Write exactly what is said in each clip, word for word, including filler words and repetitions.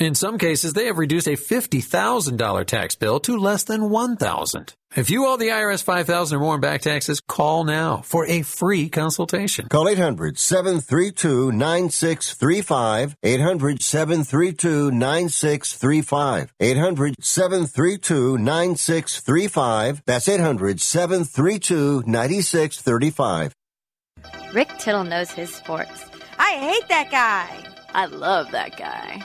In some cases, they have reduced a fifty thousand dollars tax bill to less than one thousand dollars. If you owe the I R S five thousand dollars or more in back taxes, call now for a free consultation. Call eight hundred, seven three two, nine six three five, eight hundred, seven three two, nine six three five, eight hundred, seven three two, nine six three five. That's eight hundred, seven three two, nine six three five. Rick Tittle knows his sports. I hate that guy. I love that guy.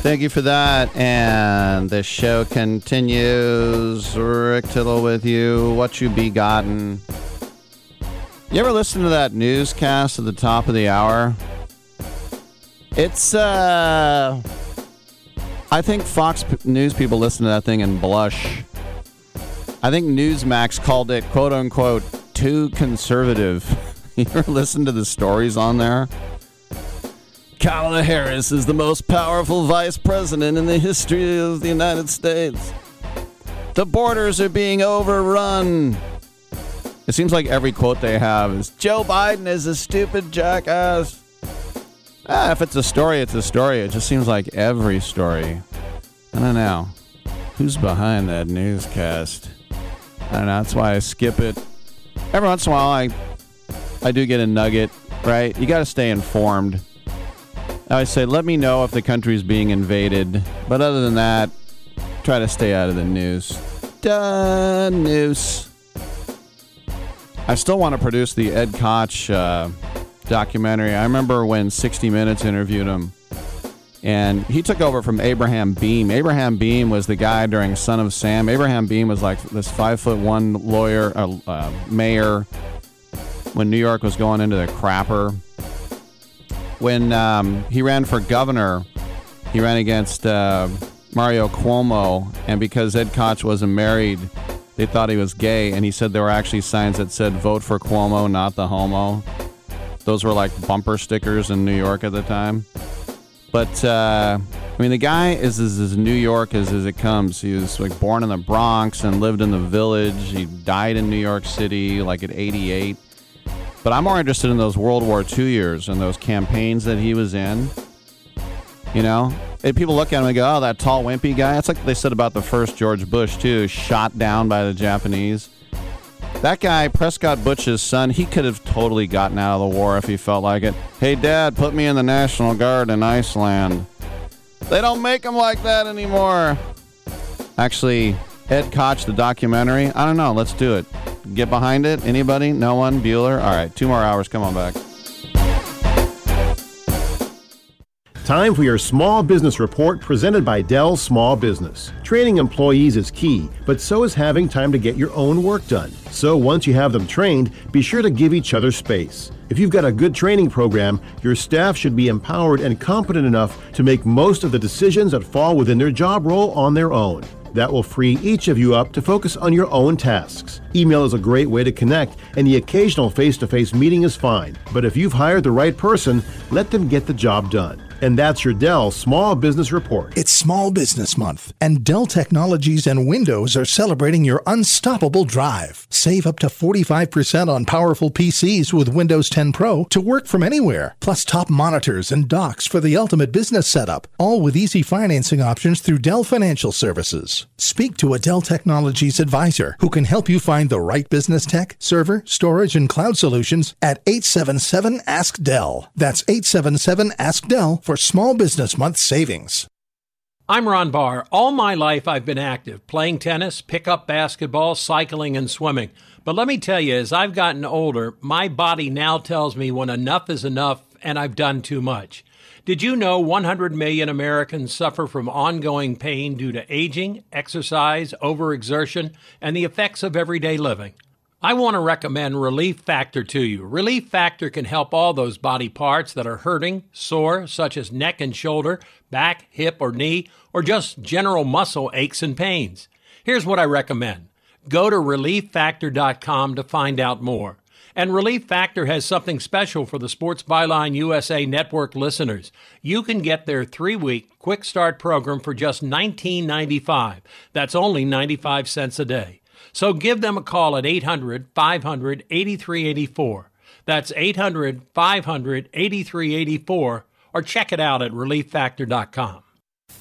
Thank you for that. And the show continues. Rick Tittle with you. What you begotten. You ever listen to that newscast at the top of the hour? It's, uh... I think Fox News people listen to that thing and blush. I think Newsmax called it, quote-unquote, too conservative. You ever listen to the stories on there? Kamala Harris is the most powerful vice president in the history of the United States. The borders are being overrun. It seems like every quote they have is, Joe Biden is a stupid jackass. Ah, if it's a story, it's a story. It just seems like every story. I don't know. Who's behind that newscast? I don't know. That's why I skip it. Every once in a while, I, I do get a nugget, right? You got to stay informed. I say, let me know if the country's being invaded. But other than that, try to stay out of the news. Duh, news. I still want to produce the Ed Koch uh, documentary. I remember when sixty minutes interviewed him, and he took over from Abraham Beam. Abraham Beam was the guy during Son of Sam. Abraham Beam was like this five foot one lawyer, uh, uh, mayor, when New York was going into the crapper. When um, he ran for governor, he ran against uh, Mario Cuomo, and because Ed Koch wasn't married, they thought he was gay, and he said there were actually signs that said, vote for Cuomo, not the homo. Those were like bumper stickers in New York at the time. But, uh, I mean, the guy is as New York as, as it comes. He was like born in the Bronx and lived in the village. He died in New York City like at eighty-eight. But I'm more interested in those World War Two years and those campaigns that he was in. You know? And people look at him and go, oh, that tall, wimpy guy. That's like they said about the first George Bush, too, shot down by the Japanese. That guy, Prescott Bush's son, he could have totally gotten out of the war if he felt like it. Hey, Dad, put me in the National Guard in Iceland. They don't make them like that anymore. Actually, Ed Koch, the documentary, I don't know. Let's do it. Get behind it. Anybody? No one? Bueller? All right, two more hours. Come on back. Time for your Small Business Report presented by Dell Small Business. Training employees is key, but so is having time to get your own work done. So once you have them trained, be sure to give each other space. If you've got a good training program, your staff should be empowered and competent enough to make most of the decisions that fall within their job role on their own. That will free each of you up to focus on your own tasks. Email is a great way to connect, and the occasional face-to-face meeting is fine. But if you've hired the right person, let them get the job done. And that's your Dell Small Business Report. It's Small Business Month, and Dell Technologies and Windows are celebrating your unstoppable drive. Save up to forty-five percent on powerful P Cs with Windows ten Pro to work from anywhere, plus top monitors and docks for the ultimate business setup, all with easy financing options through Dell Financial Services. Speak to a Dell Technologies advisor who can help you find the right business tech, server, storage, and cloud solutions at eight seven seven, ask Dell. That's eight seven seven, ask Dell for Small Business Month savings. I'm Ron Barr. All my life I've been active, playing tennis, pickup basketball, cycling, and swimming. But let me tell you, as I've gotten older, my body now tells me when enough is enough and I've done too much. Did you know one hundred million Americans suffer from ongoing pain due to aging, exercise, overexertion, and the effects of everyday living? I want to recommend Relief Factor to you. Relief Factor can help all those body parts that are hurting, sore, such as neck and shoulder, back, hip, or knee, or just general muscle aches and pains. Here's what I recommend. Go to relief factor dot com to find out more. And Relief Factor has something special for the Sports Byline U S A Network listeners. You can get their three-week Quick Start program for just nineteen ninety-five. That's only ninety-five cents a day. So give them a call at eight hundred, five hundred, eighty-three eighty-four. That's eight hundred, five hundred, eighty-three eighty-four. Or check it out at relief factor dot com.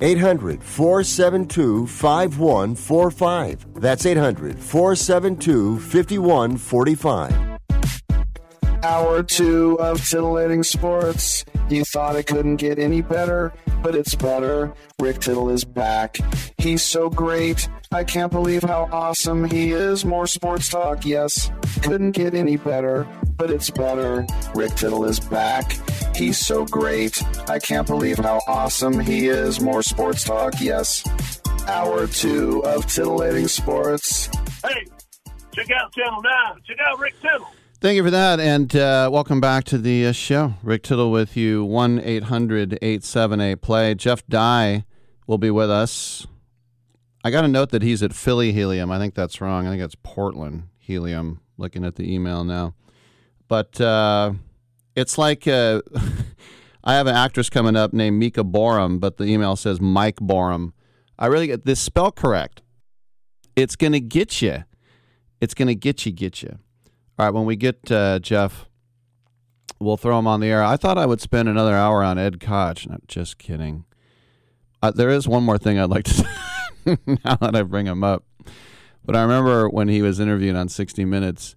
eight hundred, four seven two, five one four five. That's eight hundred, four seven two, five one four five. Hour two of Titillating Sports. You thought it couldn't get any better, but it's better. Rick Tittle is back. He's so great. I can't believe how awesome he is. More sports talk, yes. Couldn't get any better, but it's better. Rick Tittle is back. He's so great. I can't believe how awesome he is. More sports talk, yes. Hour two of Titillating Sports. Hey, check out Channel nine. Check out Rick Tittle. Thank you for that, and uh, welcome back to the uh, show. Rick Tittle with you, one eight hundred, eight seven eight, play. Jeff Dye will be with us. I got a note that he's at Philly Helium. I think that's wrong. I think that's Portland Helium, looking at the email now. But uh, it's like uh, I have an actress coming up named Mika Borum, but the email says Mike Borum. I really get this spell correct. It's going to get you. It's going to get you, get you. All right, when we get uh, Jeff, we'll throw him on the air. I thought I would spend another hour on Ed Koch. No, just kidding. Uh, there is one more thing I'd like to say now that I bring him up. But I remember when he was interviewed on sixty minutes,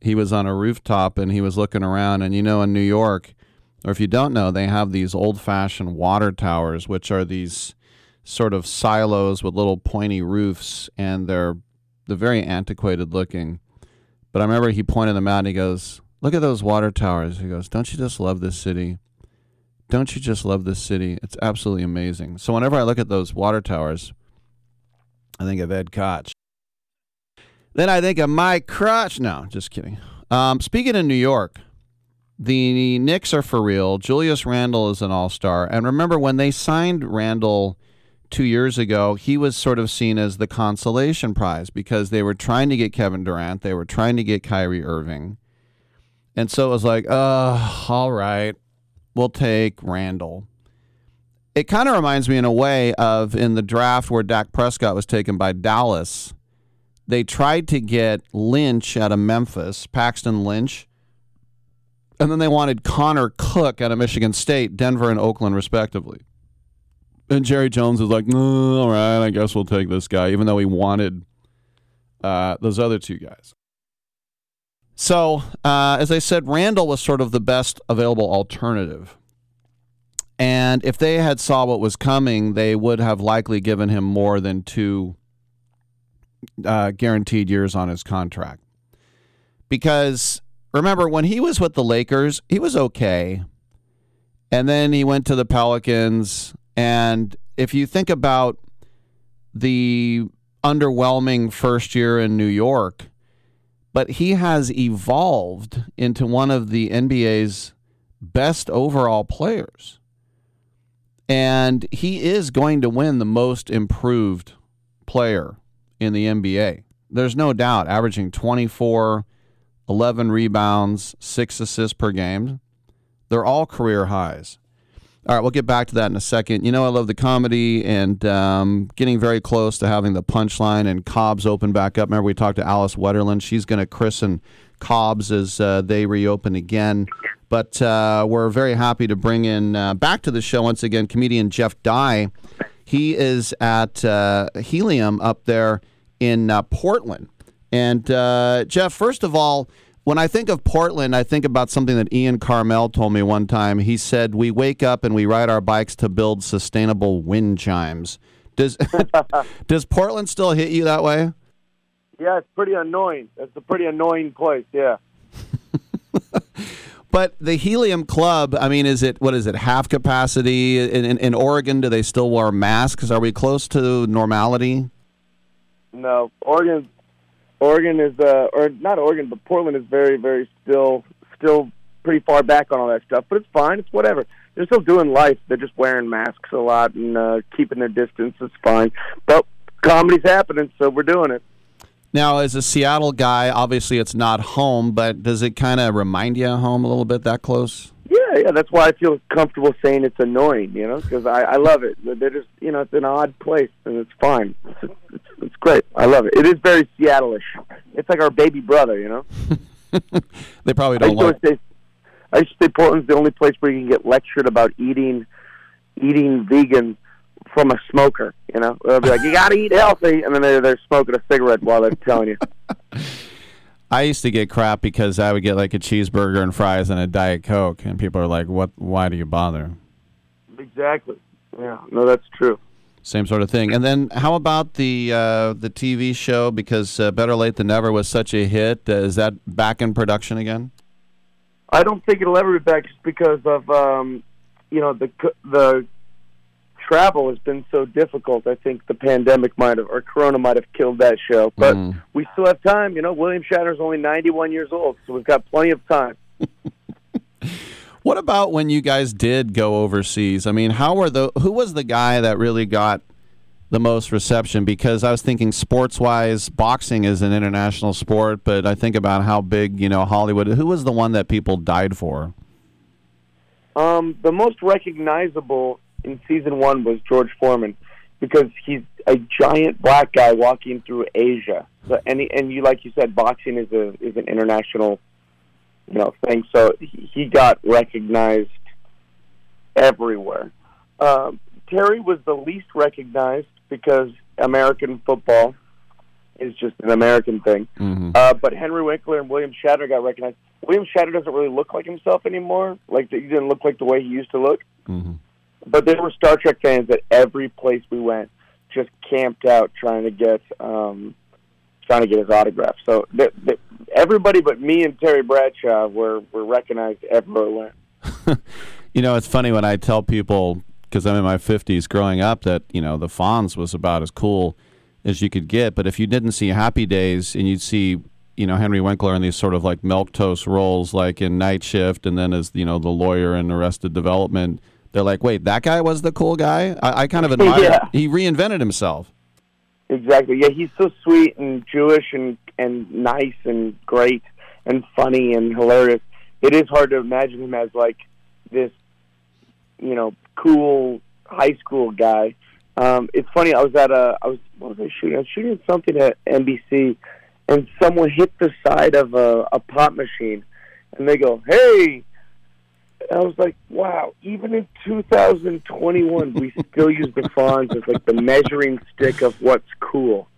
he was on a rooftop and he was looking around. And, you know, in New York, or if you don't know, they have these old-fashioned water towers, which are these sort of silos with little pointy roofs, and they're, they're very antiquated looking. But I remember he pointed them out and he goes, look at those water towers. He goes, don't you just love this city? Don't you just love this city? It's absolutely amazing. So whenever I look at those water towers, I think of Ed Koch. Then I think of Mike Crotch. No, just kidding. Um, speaking of New York, the Knicks are for real. Julius Randle is an all-star. And remember when they signed Randle two years ago, he was sort of seen as the consolation prize because they were trying to get Kevin Durant. They were trying to get Kyrie Irving. And so it was like, uh, all right, we'll take Randle. It kind of reminds me in a way of in the draft where Dak Prescott was taken by Dallas. They tried to get Lynch out of Memphis, Paxton Lynch. And then they wanted Connor Cook out of Michigan State, Denver, and Oakland, respectively. And Jerry Jones is like, mm, all right, I guess we'll take this guy, even though he wanted uh, those other two guys. So, uh, as I said, Randle was sort of the best available alternative. And if they had saw what was coming, they would have likely given him more than two uh, guaranteed years on his contract. Because, remember, when he was with the Lakers, he was okay. And then he went to the Pelicans. And if you think about the underwhelming first year in New York, but he has evolved into one of the N B A's best overall players. And he is going to win the most improved player in the N B A. There's no doubt, averaging twenty-four, eleven rebounds, six assists per game. They're all career highs. All right, we'll get back to that in a second. You know, I love the comedy and um, getting very close to having the punchline and Cobb's open back up. Remember, we talked to Alice Wetterland. She's going to christen Cobb's as uh, they reopen again. But uh, we're very happy to bring in uh, back to the show once again comedian Jeff Dye. He is at uh, Helium up there in uh, Portland. And, uh, Jeff, first of all, when I think of Portland, I think about something that Ian Carmel told me one time. He said, we wake up and we ride our bikes to build sustainable wind chimes. Does does Portland still hit you that way? Yeah, it's pretty annoying. It's a pretty annoying place, yeah. But the Helium Club, I mean, is it, what is it, half capacity? In, in, in Oregon, do they still wear masks? Are we close to normality? No, Oregon... Oregon is, uh, or not Oregon, but Portland is very, very still, still pretty far back on all that stuff. But it's fine. It's whatever. They're still doing life. They're just wearing masks a lot and uh, keeping their distance. It's fine. But comedy's happening, so we're doing it. Now, as a Seattle guy, obviously it's not home, but does it kind of remind you of home a little bit that close? Yeah, yeah. That's why I feel comfortable saying it's annoying, you know, because I, I love it. They're just, you know, it's an odd place, and it's fine. It's, it's, it's great. I love it. It is very Seattle-ish. It's like our baby brother, you know. They probably don't like it. I used to say Portland's the only place where you can get lectured about eating, eating vegan from a smoker, you know. They'll be like, you got to eat healthy, and then they're, they're smoking a cigarette while they're telling you. I used to get crap because I would get like a cheeseburger and fries and a Diet Coke, and people are like, "What? Why do you bother?" Exactly. Yeah. No, that's true. Same sort of thing. And then, how about the uh, the T V show? Because uh, Better Late Than Never was such a hit. Uh, is that back in production again? I don't think it'll ever be back, just because of um, you know the the travel has been so difficult. I think the pandemic might have, or Corona might have killed that show. But mm. we still have time. You know, William Shatner's only ninety-one years old, so we've got plenty of time. What about when you guys did go overseas? I mean, how were the? Who was the guy that really got the most reception? Because I was thinking sports-wise, boxing is an international sport, but I think about how big, you know, Hollywood. Who was the one that people died for? Um, the most recognizable in season one was George Foreman, because he's a giant black guy walking through Asia. So, and he, and you like you said, boxing is a is an international, you know, thing. So he got recognized everywhere. Um, Terry was the least recognized because American football is just an American thing. Mm-hmm. Uh, but Henry Winkler and William Shatner got recognized. William Shatner doesn't really look like himself anymore. Like he didn't look like the way he used to look. Mm-hmm. But there were Star Trek fans at every place we went, just camped out trying to get um, trying to get his autograph. So th- th- everybody but me and Terry Bradshaw were, were recognized everywhere we went. You know, it's funny when I tell people, because I'm in my fifties growing up, that, you know, the Fonz was about as cool as you could get. But if you didn't see Happy Days and you'd see, you know, Henry Winkler in these sort of like milquetoast roles, like in Night Shift and then as, you know, the lawyer in Arrested Development, they're like, wait, that guy was the cool guy? I, I kind of admire yeah. him. He reinvented himself. Exactly. Yeah, he's so sweet and Jewish and, and nice and great and funny and hilarious. It is hard to imagine him as, like, this, you know, cool high school guy. Um, it's funny. I was at a, I was, what was I shooting? I was shooting something at N B C, and someone hit the side of a, a pop machine, and they go, hey. I was like, wow, even in two thousand twenty-one, we still use the Fonz as like the measuring stick of what's cool.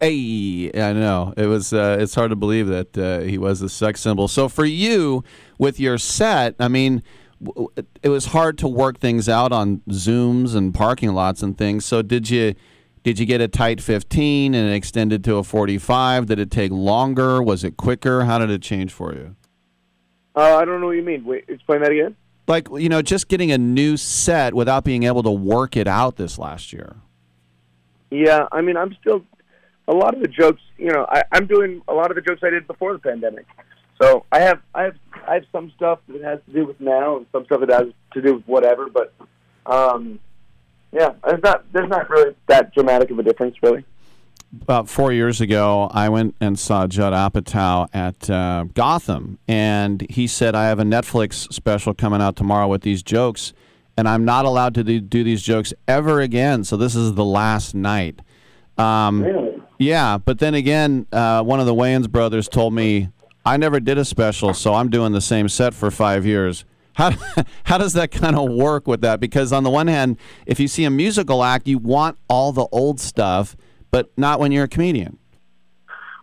Hey, I know. It was, uh, it's hard to believe that uh, he was a sex symbol. So for you, with your set, I mean, w- it was hard to work things out on Zooms and parking lots and things. So did you did you get a tight fifteen and it extended to a forty-five? Did it take longer? Was it quicker? How did it change for you? Uh, I don't know what you mean. Wait, explain that again? Like, you know, just getting a new set without being able to work it out this last year. Yeah, I mean, I'm still a lot of the jokes, you know, I, I'm doing a lot of the jokes I did before the pandemic. So I have I have I have some stuff that has to do with now, and some stuff that has to do with whatever. But um, yeah, there's not there's not really that dramatic of a difference, really. About four years ago, I went and saw Judd Apatow at uh, Gotham, and he said, I have a Netflix special coming out tomorrow with these jokes, and I'm not allowed to do, do these jokes ever again, so this is the last night. Um, really? Yeah, but then again, uh, one of the Wayans brothers told me, I never did a special, so I'm doing the same set for five years. How how does that kind of work with that? Because on the one hand, if you see a musical act, you want all the old stuff, but not when you're a comedian.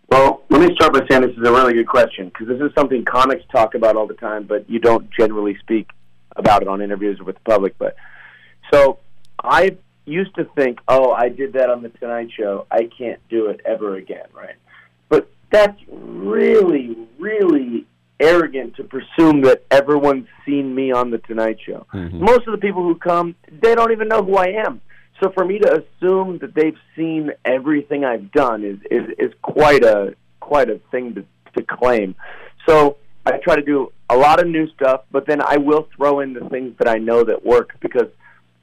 Well, let me start by saying this is a really good question, because this is something comics talk about all the time, but you don't generally speak about it on interviews or with the public. But so I used to think, oh, I did that on The Tonight Show. I can't do it ever again, right? But that's really, really arrogant to presume that everyone's seen me on The Tonight Show. Mm-hmm. Most of the people who come, they don't even know who I am. So for me to assume that they've seen everything I've done is, is, is quite a quite a thing to, to claim. So I try to do a lot of new stuff, but then I will throw in the things that I know that work, because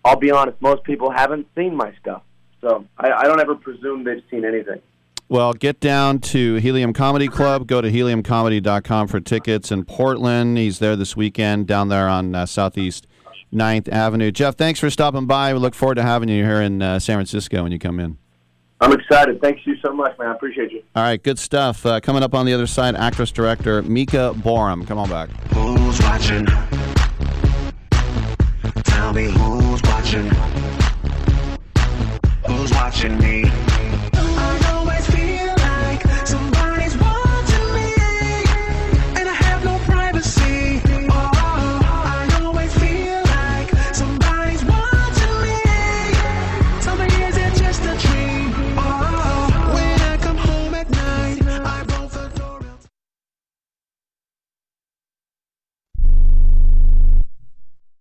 I'll be honest, most people haven't seen my stuff. So I, I don't ever presume they've seen anything. Well, get down to Helium Comedy Club. Go to helium comedy dot com for tickets in Portland. He's there this weekend down there on uh, Southeast ninth Avenue. Jeff, thanks for stopping by. We look forward to having you here in uh, San Francisco when you come in. I'm excited. Thanks you so much, man. I appreciate you. All right, good stuff. Uh, coming up on the other side, actress-director Mika Borum. Come on back. Who's watching? Tell me who's watching. Who's watching me? I always feel like somebody's watching me, and I have no privacy.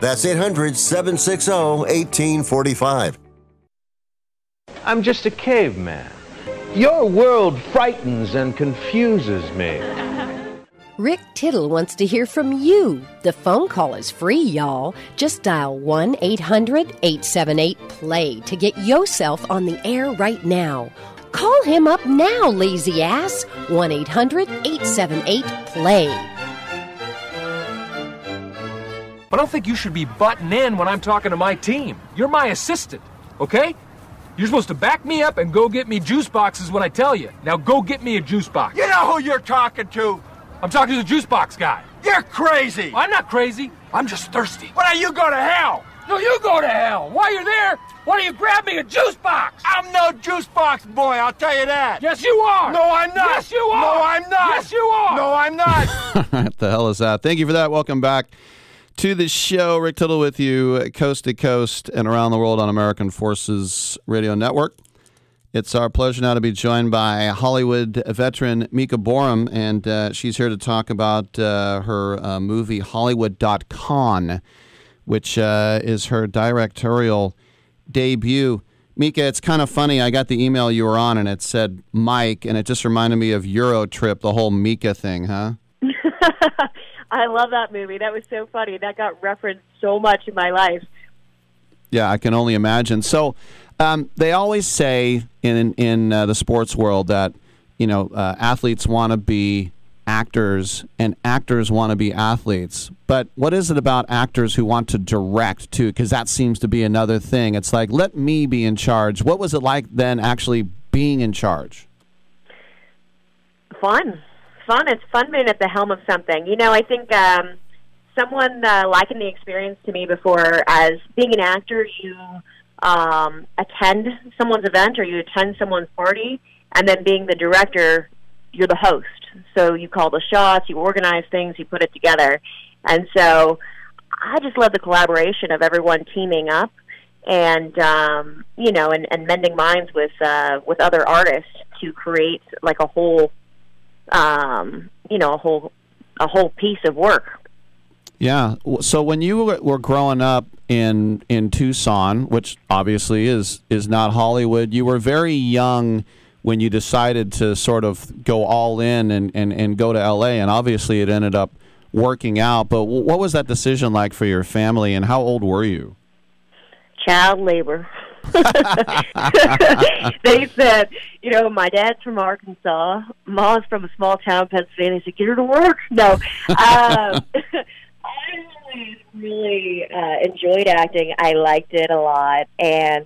That's eight hundred, seven six zero, one eight four five. I'm just a caveman. Your world frightens and confuses me. Rick Tittle wants to hear from you. The phone call is free, y'all. Just dial one eight hundred, eight seven eight, P L A Y to get yourself on the air right now. Call him up now, lazy ass. one eight hundred, eight seven eight, P L A Y. I don't think you should be butting in when I'm talking to my team. You're my assistant, okay? You're supposed to back me up and go get me juice boxes when I tell you. Now go get me a juice box. You know who you're talking to? I'm talking to the juice box guy. You're crazy. I'm not crazy. I'm just thirsty. Why don't you go to hell? No, you go to hell. While you're there, why don't you grab me a juice box? I'm no juice box boy, I'll tell you that. Yes, you are. No, I'm not. Yes, you are. No, I'm not. Yes, you are. No, I'm not. What the hell is that? Thank you for that. Welcome back to the show. Rick Tittle with you, coast to coast and around the world on American Forces Radio Network. It's our pleasure now to be joined by Hollywood veteran Mika Borum, and uh, she's here to talk about uh, her uh, movie Hollywood dot con, which uh, is her directorial debut. Mika, it's kind of funny. I got the email you were on, and it said Mike, and it just reminded me of Eurotrip, the whole Mika thing, huh? I love that movie. That was so funny. That got referenced so much in my life. Yeah, I can only imagine. So um, they always say in in uh, the sports world that, you know, uh, athletes want to be actors and actors want to be athletes. But what is it about actors who want to direct, too? Because that seems to be another thing. It's like, let me be in charge. What was it like then actually being in charge? Fun. Fun. It's fun being at the helm of something. You know, I think um, someone uh, likened the experience to me before as being an actor, you um, attend someone's event or you attend someone's party, and then being the director, you're the host. So you call the shots, you organize things, you put it together. And so I just love the collaboration of everyone teaming up and, um, you know, and, and mending minds with uh, with other artists to create like a whole Um, you know, a whole a whole piece of work. Yeah. So when you were growing up in in Tucson, which obviously is is not Hollywood, you were very young when you decided to sort of go all in and, and, and go to L A, and obviously it ended up working out. But what was that decision like for your family, and how old were you? Child labor. They said, you know, my dad's from Arkansas, Mom's from a small town, Pennsylvania. So get her to work. No, um, I really, really uh, enjoyed acting. I liked it a lot, and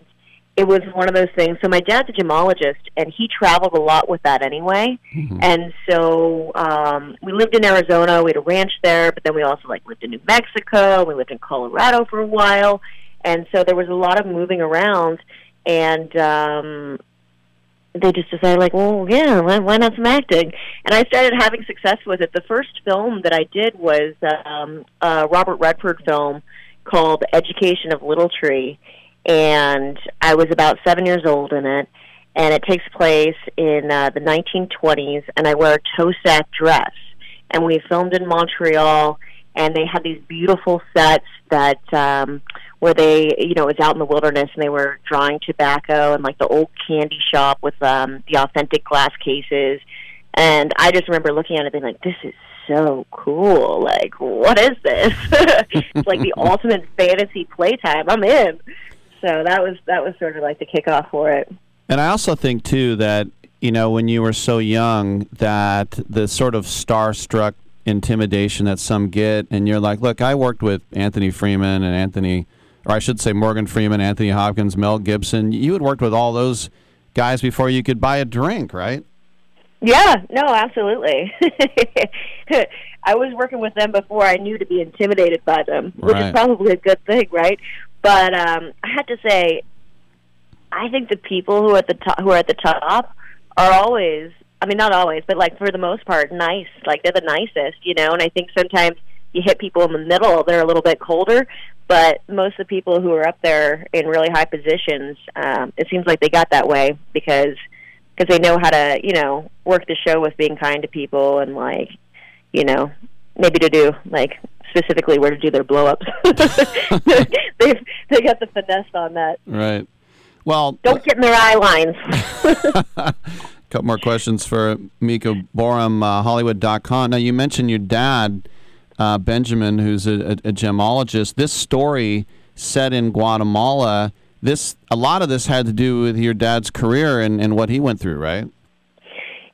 it was one of those things. So my dad's a gemologist, and he traveled a lot with that anyway. Mm-hmm. And so um, we lived in Arizona. We had a ranch there, but then we also like lived in New Mexico. We lived in Colorado for a while. And so there was a lot of moving around, and um, they just decided, like, well, yeah, why, why not some acting? And I started having success with it. The first film that I did was um, a Robert Redford film called Education of Little Tree, and I was about seven years old in it, and it takes place in uh, the nineteen twenties, and I wear a toe sack dress. And we filmed in Montreal, and they had these beautiful sets that... Um, where they, you know, it was out in the wilderness, and they were drying tobacco and, like, the old candy shop with um, the authentic glass cases. And I just remember looking at it and being like, this is so cool. Like, what is this? It's like the ultimate fantasy playtime. I'm in. So that was that was sort of like the kickoff for it. And I also think, too, that, you know, when you were so young, that the sort of starstruck intimidation that some get, and you're like, look, I worked with Anthony Freeman and Anthony... or I should say Morgan Freeman, Anthony Hopkins, Mel Gibson. You had worked with all those guys before you could buy a drink, right? Yeah, no, absolutely. I was working with them before I knew to be intimidated by them, which right. is probably a good thing, right? But um, I had to say, I think the people who are at the top, who are at the top are always I mean, not always, but, like, for the most part, nice. Like, they're the nicest, you know, and I think sometimes you hit people in the middle, they're a little bit colder, but most of the people who are up there in really high positions, um, it seems like they got that way because cause they know how to, you know, work the show with being kind to people and, like, you know, maybe to do, like, specifically where to do their blow-ups. They've, they got the finesse on that. Right. Well, don't get in their eye lines. A couple more questions for Mika Borum, uh, Hollywood dot com. Now, you mentioned your dad, uh, Benjamin, who's a, a, a gemologist. This story set in Guatemala, this a lot of this had to do with your dad's career and, and what he went through, right?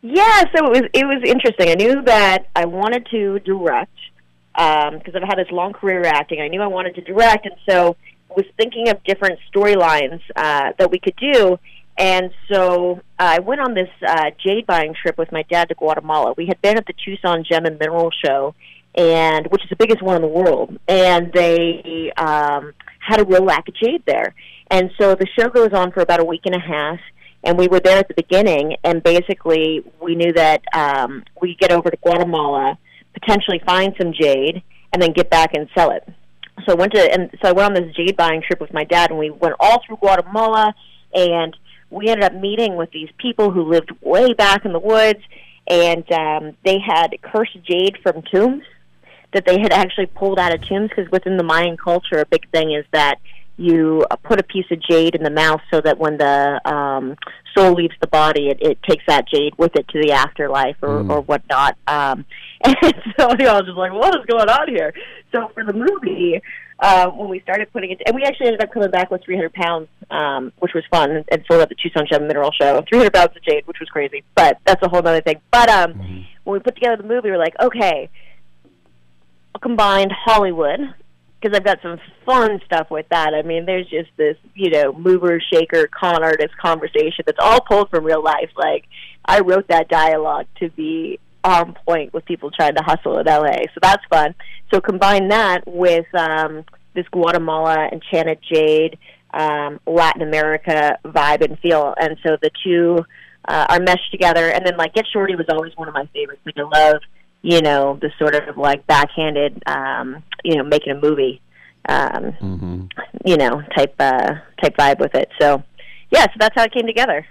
Yeah, so it was it was interesting. I knew that I wanted to direct because um, I've had this long career acting. I knew I wanted to direct, and so I was thinking of different storylines uh, that we could do. And so uh, I went on this uh, jade buying trip with my dad to Guatemala. We had been at the Tucson Gem and Mineral Show, and which is the biggest one in the world. And they um, had a real lack of jade there. And so the show goes on for about a week and a half, and we were there at the beginning. And basically we knew that um, we get over to Guatemala, potentially find some jade, and then get back and sell it. So I went to and so I went on this jade buying trip with my dad, and we went all through Guatemala, and we ended up meeting with these people who lived way back in the woods, and um, they had cursed jade from tombs that they had actually pulled out of tombs, because within the Mayan culture, a big thing is that you put a piece of jade in the mouth so that when the um, soul leaves the body, it, it takes that jade with it to the afterlife or, mm. or whatnot. Um, and so you know, I was just like, what is going on here? So for the movie, Uh, when we started putting it, and we actually ended up coming back with three hundred pounds, um, which was fun, and sold at the Tucson Gem and Mineral Show, three hundred pounds of jade, which was crazy, but that's a whole other thing. But um, mm-hmm. when we put together the movie, we were like, okay, I'll combine Hollywood, because I've got some fun stuff with that. I mean, there's just this, you know, mover, shaker, con artist conversation that's all pulled from real life. Like, I wrote that dialogue to be on point with people trying to hustle in L A, so that's fun. So combine that with um, this Guatemala enchanted jade, um, Latin America vibe and feel, and so the two uh, are meshed together. And then, like, Get Shorty was always one of my favorites. Like, I love, you know, the sort of like backhanded, um, you know, making a movie, um, mm-hmm. you know, type uh, type vibe with it. So, yeah, so that's how it came together.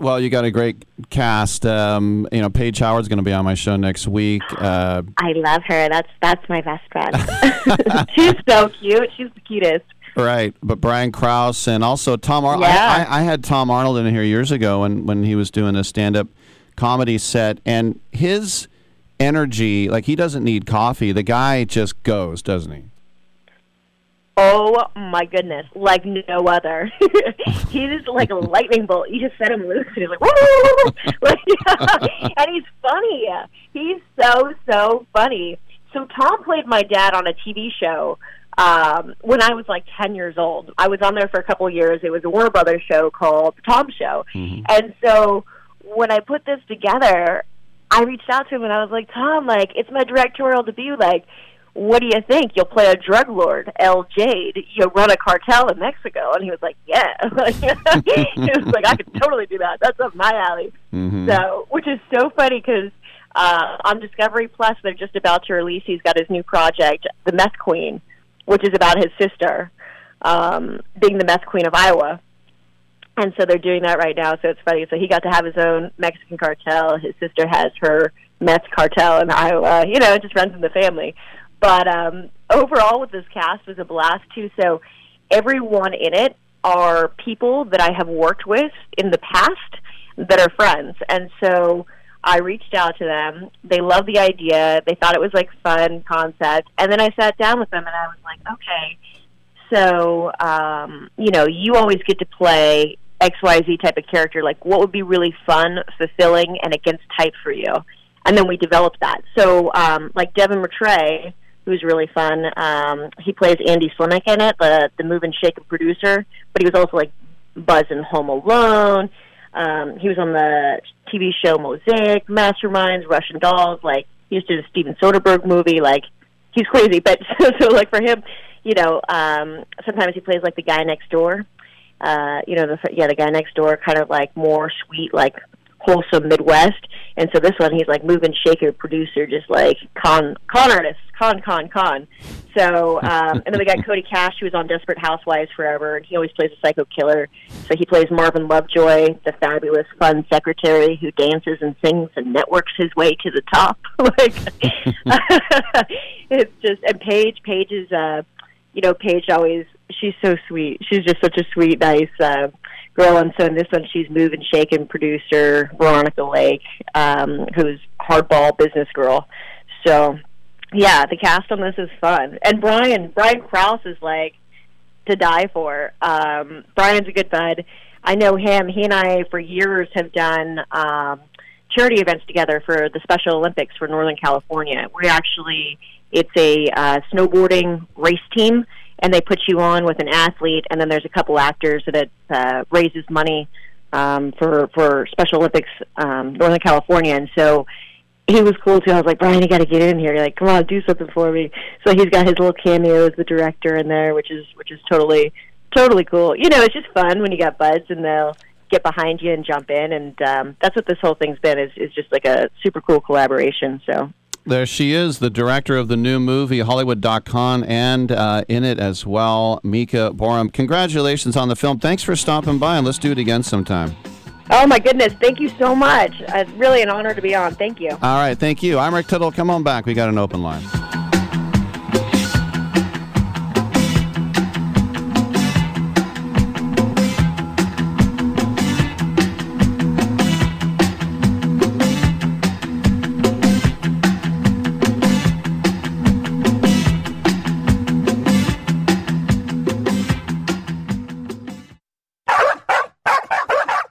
Well, you got a great cast. Um, you know, Paige Howard's going to be on my show next week. Uh, I love her. That's that's my best friend. She's so cute. She's the cutest. Right. But Brian Krause and also Tom Arnold. Yeah. I, I, I had Tom Arnold in here years ago when, when he was doing a stand-up comedy set. And his energy, like, he doesn't need coffee. The guy just goes, doesn't he? Oh, my goodness. Like no other. He's like a lightning bolt. You just set him loose, and he's like, woo! Like, and he's funny. He's so, so funny. So Tom played my dad on a T V show um, when I was like ten years old. I was on there for a couple of years. It was a Warner Brothers show called The Tom Show. Mm-hmm. And so when I put this together, I reached out to him, and I was like, Tom, like, it's my directorial debut, like, what do you think? You'll play a drug lord, El Jade. You'll run a cartel in Mexico. And he was like, yeah. He was like, I could totally do that. That's up my alley. Mm-hmm. So, which is so funny because uh, on Discovery Plus, they're just about to release, he's got his new project, The Meth Queen, which is about his sister um, being the meth queen of Iowa. And so they're doing that right now, so it's funny. So he got to have his own Mexican cartel. His sister has her meth cartel in Iowa. You know, it just runs in the family. But um, overall with this cast was a blast, too. So everyone in it are people that I have worked with in the past that are friends. And so I reached out to them. They loved the idea. They thought it was, like, fun concept. And then I sat down with them, and I was like, okay, so, um, you know, you always get to play X Y Z type of character. Like, what would be really fun, fulfilling, and against type for you? And then we developed that. So, um, like, Devin Rattray, who's really fun. Um, he plays Andy Slimek in it, the the move and shake and producer. But he was also like Buzz in Home Alone. Um, he was on the T V show Mosaic, Masterminds, Russian Dolls. Like, he used to do the Steven Soderbergh movie. Like, he's crazy. But so, so like for him, you know, um, sometimes he plays like the guy next door. Uh, you know, the, yeah, the guy next door, kind of like more sweet, like wholesome Midwest. And so this one, he's like move and shaker producer, just like con con artists, con con con. So um, and then we got Cody Cash, who was on Desperate Housewives forever, and he always plays a psycho killer. So he plays Marvin Lovejoy, the fabulous, fun secretary who dances and sings and networks his way to the top. Like it's just and Paige, Paige is uh, you know, Paige always. She's so sweet. She's just such a sweet, nice uh, girl. And so in this one, she's Move and Shaken producer Veronica Lake, um, who's hardball business girl. So, yeah, the cast on this is fun. And Brian, Brian Krause is, like, to die for. Um, Brian's a good bud. I know him. He and I, for years, have done um, charity events together for the Special Olympics for Northern California. We actually, it's a uh, snowboarding race team. And they put you on with an athlete, and then there's a couple actors that uh, raises money um, for for Special Olympics um, Northern California. And so he was cool too. I was like, Brian, you got to get in here. You're like, come on, do something for me. So he's got his little cameo as the director in there, which is which is totally totally cool. You know, it's just fun when you got buds and they'll get behind you and jump in. And um, that's what this whole thing's been is is just like a super cool collaboration. So. There she is, the director of the new movie, Hollywood dot com, and uh, in it as well, Mika Borum. Congratulations on the film. Thanks for stopping by, and let's do it again sometime. Oh, my goodness. Thank you so much. It's really an honor to be on. Thank you. All right. Thank you. I'm Rick Tittle. Come on back. We got an open line.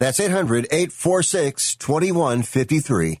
That's eight hundred, eight four six, two one five three.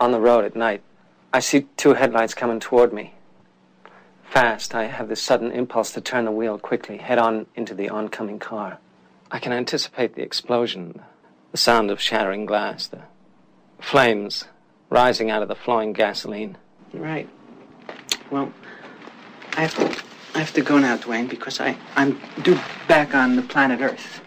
On the road at night, I see two headlights coming toward me. Fast, I have this sudden impulse to turn the wheel quickly, head on into the oncoming car. I can anticipate the explosion, the sound of shattering glass, the flames rising out of the flowing gasoline. Right. Well, I have to, I have to go now, Dwayne, because I, I'm due back on the planet Earth.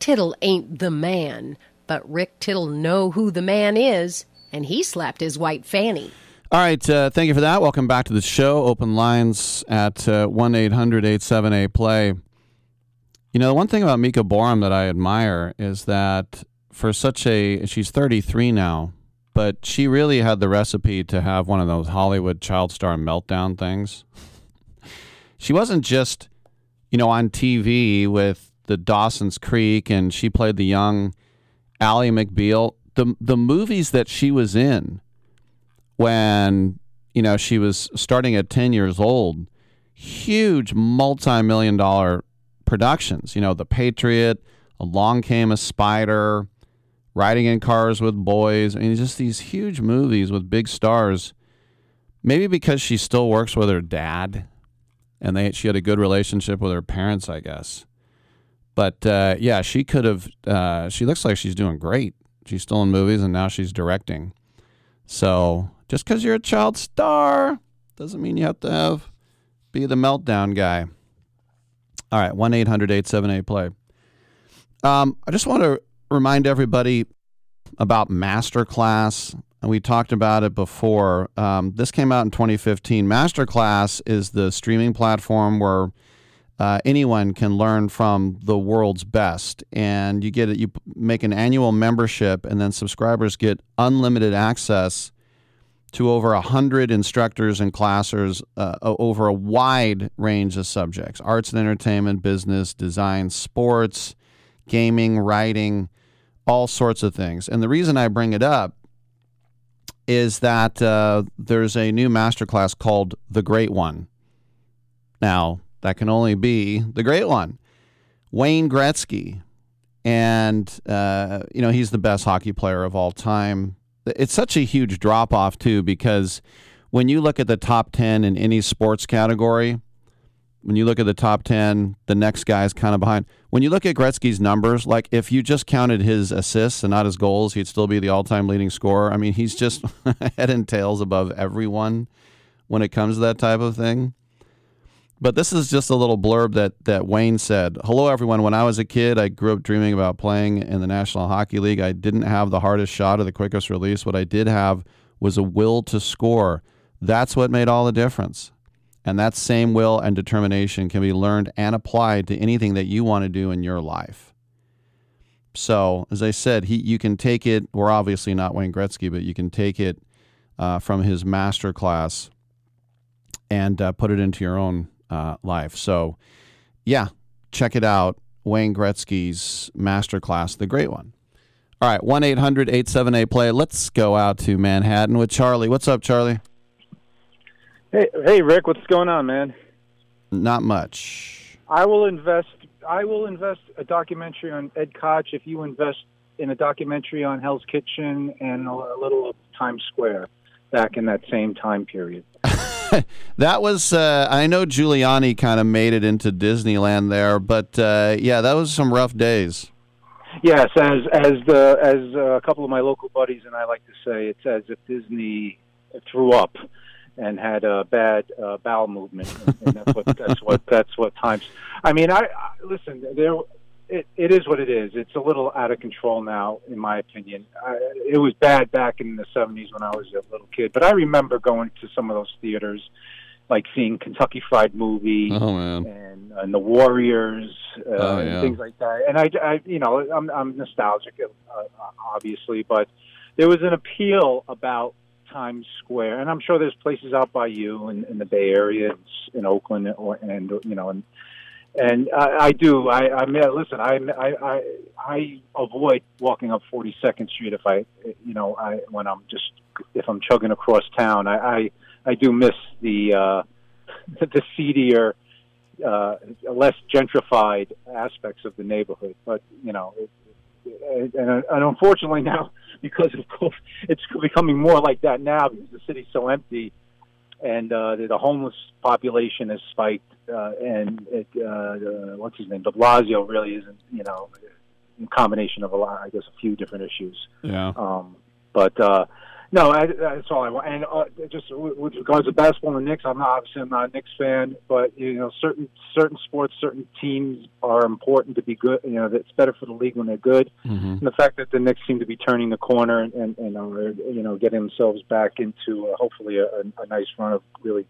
Tittle ain't the man, but Rick Tittle know who the man is, and he slapped his white fanny. All right, uh, thank you for that. Welcome back to the show. Open lines at uh, one eight hundred eight seven eight play. You know, the one thing about Mika Borum that I admire is that for such a... She's thirty-three now, but she really had the recipe to have one of those Hollywood child star meltdown things. She wasn't just, you know, on T V with... the Dawson's Creek, and she played the young Ally McBeal. The the movies that she was in when, you know, she was starting at ten years old, huge multi-million dollar productions. You know, The Patriot, Along Came a Spider, Riding in Cars with Boys. I mean, just these huge movies with big stars. Maybe because she still works with her dad, and they she had a good relationship with her parents, I guess. But, uh, yeah, she could have, uh, she looks like she's doing great. She's still in movies, and now she's directing. So just because you're a child star doesn't mean you have to have be the meltdown guy. All right, one eight hundred eight seven eight play. Um, I just want to remind everybody about Masterclass. We talked about it before. Um, this came out in twenty fifteen. Masterclass is the streaming platform where... Uh, anyone can learn from the world's best, and you get it. You make an annual membership, and then subscribers get unlimited access to over a hundred instructors and classers uh, over a wide range of subjects: arts and entertainment, business, design, sports, gaming, writing, all sorts of things. And the reason I bring it up is that uh, there's a new masterclass called The Great One. Now, that can only be the great one, Wayne Gretzky. And, uh, you know, he's the best hockey player of all time. It's such a huge drop-off, too, because when you look at the top ten in any sports category, when you look at the top ten, the next guy's kind of behind. When you look at Gretzky's numbers, like if you just counted his assists and not his goals, he'd still be the all-time leading scorer. I mean, he's just head and tails above everyone when it comes to that type of thing. But this is just a little blurb that, that Wayne said. Hello, everyone. When I was a kid, I grew up dreaming about playing in the National Hockey League. I didn't have the hardest shot or the quickest release. What I did have was a will to score. That's what made all the difference. And that same will and determination can be learned and applied to anything that you want to do in your life. So, as I said, he you can take it. We're obviously not Wayne Gretzky, but you can take it uh, from his master class and uh, put it into your own Uh, life. So, yeah, check it out. Wayne Gretzky's Masterclass, The Great One. All right, one eight hundred eight seven eight play. Let's go out to Manhattan with Charlie. What's up, Charlie? Hey, hey, Rick, what's going on, man? Not much. I will invest I will invest a documentary on Ed Koch if you invest in a documentary on Hell's Kitchen and a little of Times Square back in that same time period. That was, uh, I know Giuliani kind of made it into Disneyland there, but uh, yeah, that was some rough days. Yes, as as the as a couple of my local buddies and I like to say, it's as if Disney threw up and had a bad uh, bowel movement, and, and that's what that's what that's what times. I mean, I, I listen. There, it, it is what it is. It's a little out of control now, in my opinion. I, it was bad back in the seventies when I was a little kid, but I remember going to some of those theaters like seeing Kentucky Fried Movie oh, man. And, and The Warriors uh, oh, yeah. and things like that. And I, I you know, I'm, I'm nostalgic, uh, obviously, but there was an appeal about Times Square, and I'm sure there's places out by you in, in the Bay Area, in Oakland, and you know, and and I, I do. I, I mean, listen, I, I I I avoid walking up forty-second Street if I, you know, I when I'm just if I'm chugging across town. I I, I do miss the uh, the seedier, uh, less gentrified aspects of the neighborhood, but you know. It, And, and unfortunately now, because of COVID, it's becoming more like that now because the city's so empty, and uh, the homeless population has spiked. Uh, and it, uh, uh, what's his name, De Blasio, really isn't. You know, a combination of a lot, I guess, a few different issues. Yeah. Um, but uh, no, I, that's all I want. And uh, just w- with regards to basketball and the Knicks, I'm not, obviously I'm not a Knicks fan, but you know, certain certain sports, certain teams are important to be good. You know, it's better for the league when they're good. Mm-hmm. And the fact that the Knicks seem to be turning the corner and, and, and are, you know, getting themselves back into uh, hopefully a, a nice run of really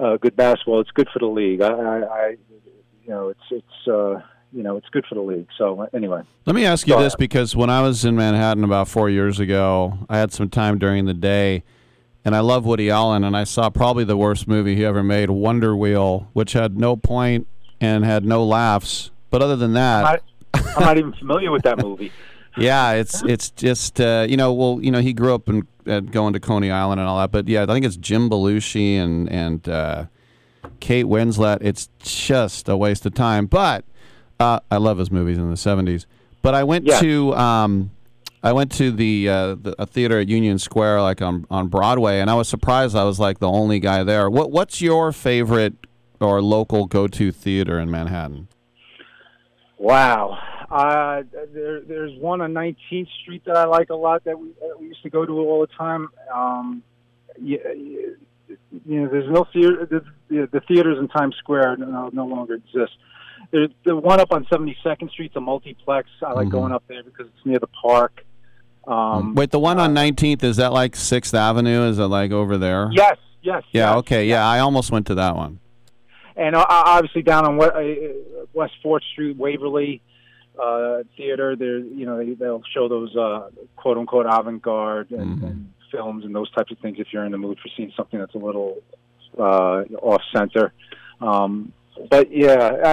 uh, good basketball, it's good for the league. I, I, I you know, it's it's. Uh, You know, it's good for the league. So, anyway. Let me ask you Sorry. this, because when I was in Manhattan about four years ago, I had some time during the day, and I love Woody Allen, and I saw probably the worst movie he ever made, Wonder Wheel, which had no point and had no laughs. But other than that... I, I'm not even familiar with that movie. Yeah, it's it's just, uh, you know, well, you know, he grew up in, uh, going to Coney Island and all that, but yeah, I think it's Jim Belushi and, and uh, Kate Winslet. It's just a waste of time, but... Uh, I love his movies in the seventies, but I went yeah. to um, I went to the, uh, the a theater at Union Square, like on on Broadway, and I was surprised. I was like the only guy there. What what's your favorite or local go to theater in Manhattan? Wow, uh, there, there's one on nineteenth Street that I like a lot that we, that we used to go to all the time. Um, yeah, you know, there's no theater. The, the theaters in Times Square no, no longer exist. There's the one up on seventy-second Street, the multiplex. I like mm-hmm. going up there because it's near the park. Um, Wait, the one on nineteenth, is that like sixth Avenue? Is it like over there? Yes, yes. Yeah, yes, okay, yes. yeah. I almost went to that one. And uh, obviously down on West fourth Street, Waverly uh, Theater, there you know they, they'll show those uh, quote unquote avant-garde and, mm-hmm. and films and those types of things if you're in the mood for seeing something that's a little uh, off-center. Um, But yeah, I,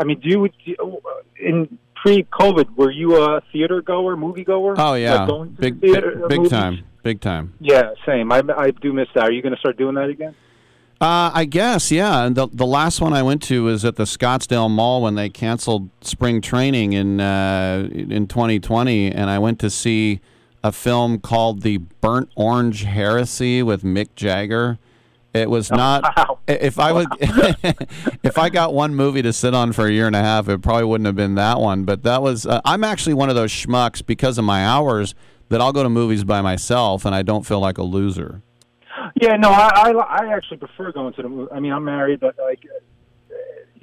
I mean, do you, do you in pre-COVID were you a theater goer, movie goer? Oh yeah, like going to big, the theater, big, big movies? time, big time. Yeah, same. I, I do miss that. Are you going to start doing that again? Uh, I guess yeah. And the the last one I went to was at the Scottsdale Mall when they canceled spring training in uh, in twenty twenty, and I went to see a film called The Burnt Orange Heresy with Mick Jagger. It was not. Oh, wow. If I would, if I got one movie to sit on for a year and a half, it probably wouldn't have been that one. But that was. Uh, I'm actually one of those schmucks because of my hours that I'll go to movies by myself, and I don't feel like a loser. Yeah, no, I, I, I actually prefer going to the movies. I mean, I'm married, but like,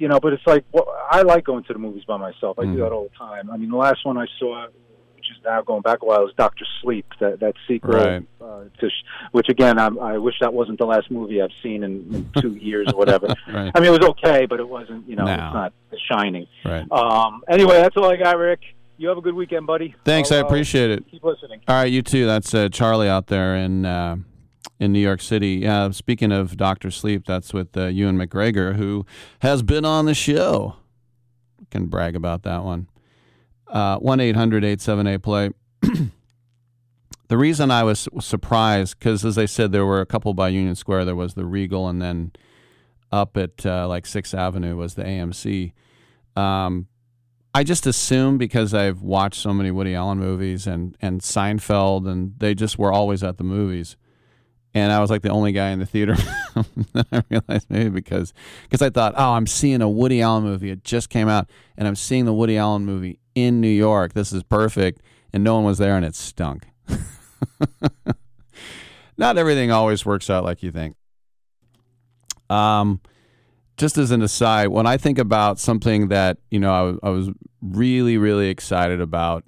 you know, but it's like well, I like going to the movies by myself. I mm. do that all the time. I mean, the last one I saw, which is now going back a while, is Doctor Sleep, that that sequel, right. uh, to sh- which again, I'm, I wish that wasn't the last movie I've seen in, in two years or whatever. Right. I mean, it was okay, but it wasn't, you know, no. It's not The Shining. Right. Um, anyway, that's all I got, Rick. You have a good weekend, buddy. Thanks, I'll, I appreciate uh, it. Keep listening. All right, you too. That's uh, Charlie out there in uh, in New York City. Uh, speaking of Doctor Sleep, that's with uh, Ewan McGregor, who has been on the show. Can brag about that one. Uh, one eight hundred eight seven eight play. The reason I was surprised, because as I said, there were a couple by Union Square. There was the Regal, and then up at uh, like sixth Avenue was the A M C. Um, I just assumed because I've watched so many Woody Allen movies and, and Seinfeld, and they just were always at the movies. And I was like the only guy in the theater. I realized maybe because because I thought, oh, I'm seeing a Woody Allen movie. It just came out, and I'm seeing the Woody Allen movie in New York. This is perfect. And no one was there, and it stunk. Not everything always works out like you think. Um, just as an aside, when I think about something that, you know, I, I was really, really excited about,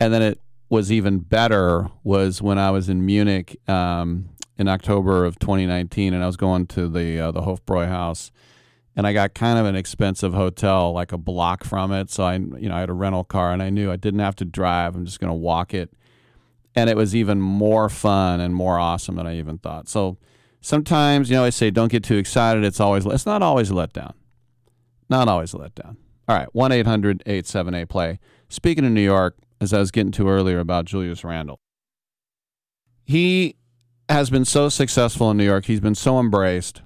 and then it was even better, was when I was in Munich um, in October of twenty nineteen, and I was going to the uh, the Hofbräuhaus, and I got kind of an expensive hotel, like a block from it. So I, you know, I had a rental car, and I knew I didn't have to drive. I'm just going to walk it, and it was even more fun and more awesome than I even thought. So sometimes, you know, I say don't get too excited. It's always it's not always a letdown, not always a letdown. All right, one eight hundred eight seven eight play. Speaking of New York, as I was getting to earlier about Julius Randle, he has been so successful in New York. He's been so embraced.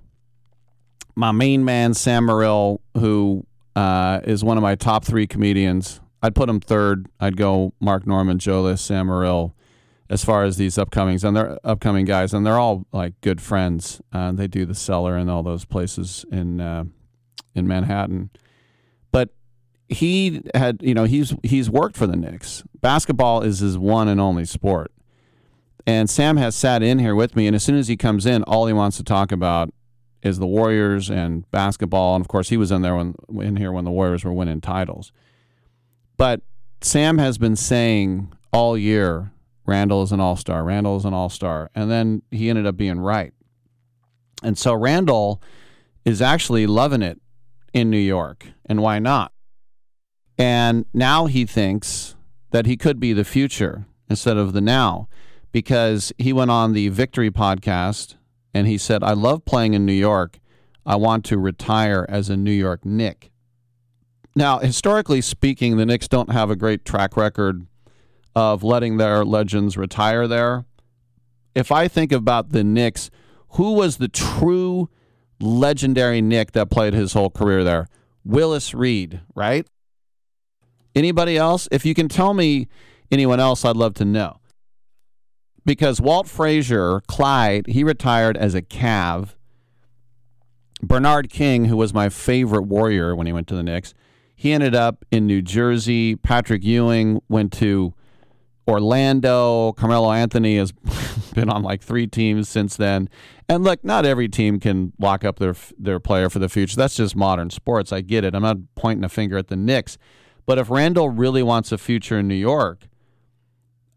My main man, Sam Morril, who uh, is one of my top three comedians, I'd put him third. I'd go Mark Norman, Joe List, Sam Morril, as far as these upcomings and they're upcoming guys, and they're all like good friends. Uh, they do the Cellar and all those places in uh, in Manhattan. But he had, you know, he's he's worked for the Knicks. Basketball is his one and only sport. And Sam has sat in here with me, and as soon as he comes in, all he wants to talk about is the Warriors and basketball. And of course, he was in there when in here when the Warriors were winning titles. But Sam has been saying all year, Randle is an all-star, Randle is an all-star, and then he ended up being right. And so Randle is actually loving it in New York, and why not? And now he thinks that he could be the future instead of the now, because he went on the Victory podcast and he said, I love playing in New York. I want to retire as a New York Knick. Now, historically speaking, the Knicks don't have a great track record of letting their legends retire there. If I think about the Knicks, who was the true legendary Knick that played his whole career there? Willis Reed, right? Anybody else? If you can tell me anyone else, I'd love to know. Because Walt Frazier, Clyde, he retired as a Cav. Bernard King, who was my favorite Warrior when he went to the Knicks, he ended up in New Jersey. Patrick Ewing went to Orlando. Carmelo Anthony has been on like three teams since then. And look, not every team can lock up their their player for the future. That's just modern sports. I get it. I'm not pointing a finger at the Knicks. But if Randle really wants a future in New York,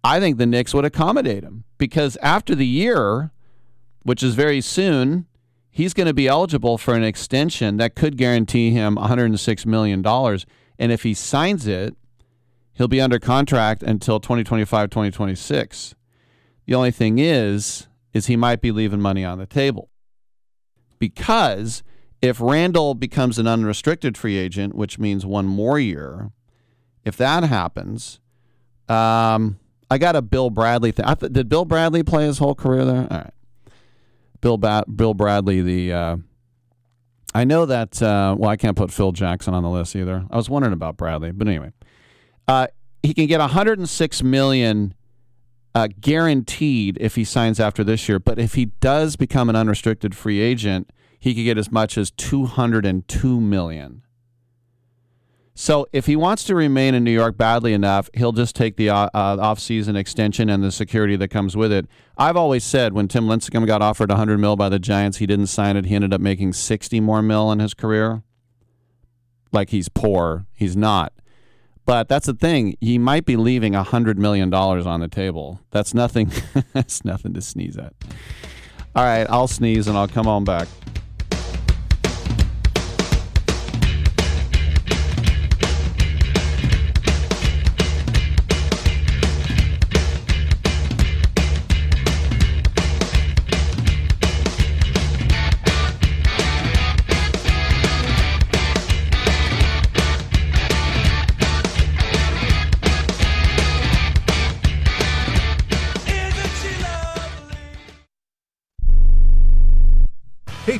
I think the Knicks would accommodate him, because after the year, which is very soon, he's going to be eligible for an extension that could guarantee him one hundred six million dollars. And if he signs it, he'll be under contract until twenty twenty-five, twenty twenty-six. The only thing is, is he might be leaving money on the table. Because if Randle becomes an unrestricted free agent, which means one more year, if that happens, um... I got a Bill Bradley thing. I th- did Bill Bradley play his whole career there? All right. Bill ba- Bill Bradley, the... Uh, I know that... Uh, well, I can't put Phil Jackson on the list either. I was wondering about Bradley, but anyway. Uh, he can get one hundred six million dollars uh, guaranteed if he signs after this year, but if he does become an unrestricted free agent, he could get as much as two hundred two million dollars. So if he wants to remain in New York badly enough, he'll just take the uh, off-season extension and the security that comes with it. I've always said when Tim Lincecum got offered one hundred mil by the Giants, he didn't sign it. He ended up making sixty more mil in his career. Like, he's poor. He's not. But that's the thing. He might be leaving one hundred million dollars on the table. That's nothing. That's nothing to sneeze at. All right, I'll sneeze and I'll come on back. Hey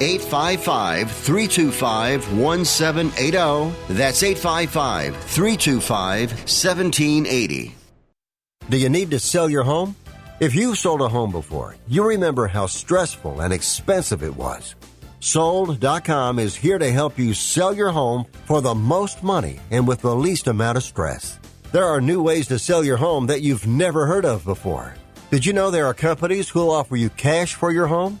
eight five five, three two five, one seven eight zero. That's eight five five, three two five, one seven eight zero. Do you need to sell your home? If you've sold a home before, you remember how stressful and expensive it was. Sold dot com is here to help you sell your home for the most money and with the least amount of stress. There are new ways to sell your home that you've never heard of before. Did you know there are companies who'll offer you cash for your home?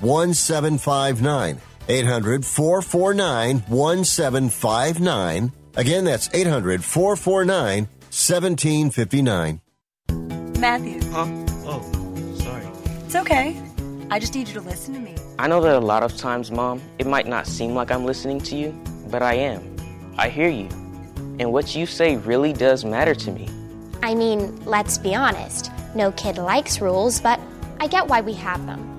one seven five nine. eight hundred, four four nine, one seven five nine. Again, that's eight hundred, four four nine, one seven five nine. Matthew. Huh? Oh, sorry. It's okay. I just need you to listen to me. I know that a lot of times, Mom, it might not seem like I'm listening to you, but I am. I hear you. And what you say really does matter to me. I mean, let's be honest. No kid likes rules, but I get why we have them.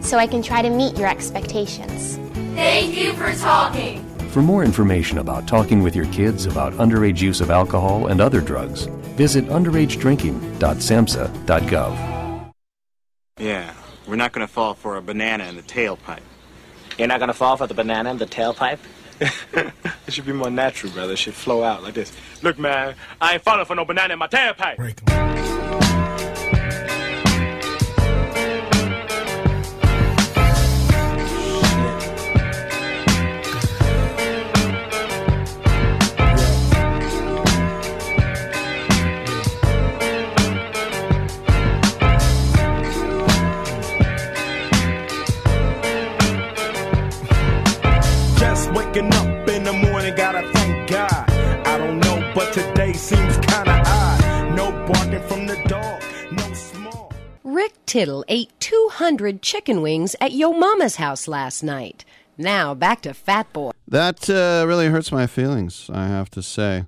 so I can try to meet your expectations. Thank you for talking. For more information about talking with your kids about underage use of alcohol and other drugs, visit underage drinking dot samhsa dot gov. Yeah, we're not going to fall for a banana in the tailpipe. You're not going to fall for the banana in the tailpipe? It should be more natural, brother. It should flow out like this. Look, man, I ain't falling for no banana in my tailpipe. Break. Up in the morning, gotta thank God. I don't know, but today seems kind of odd. No barking from the dog, no small. Rick Tittle ate two hundred chicken wings at Yo Mama's house last night. Now back to Fat Boy. That uh, really hurts my feelings, I have to say.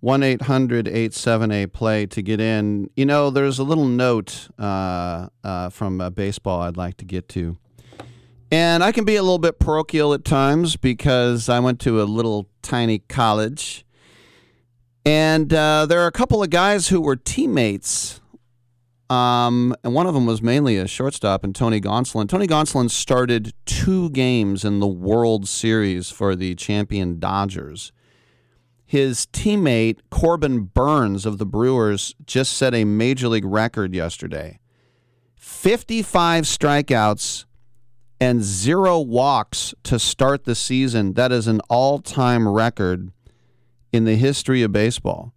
one eight hundred, eight seven eight, play to get in. You know, there's a little note uh, uh, from uh, baseball I'd like to get to. And I can be a little bit parochial at times because I went to a little tiny college. And uh, there are a couple of guys who were teammates. Um, and one of them was mainly a shortstop, and Tony Gonsolin. Tony Gonsolin started two games in the World Series for the champion Dodgers. His teammate, Corbin Burns of the Brewers, just set a major league record yesterday. fifty-five strikeouts and zero walks to start the season. That is an all-time record in the history of baseball.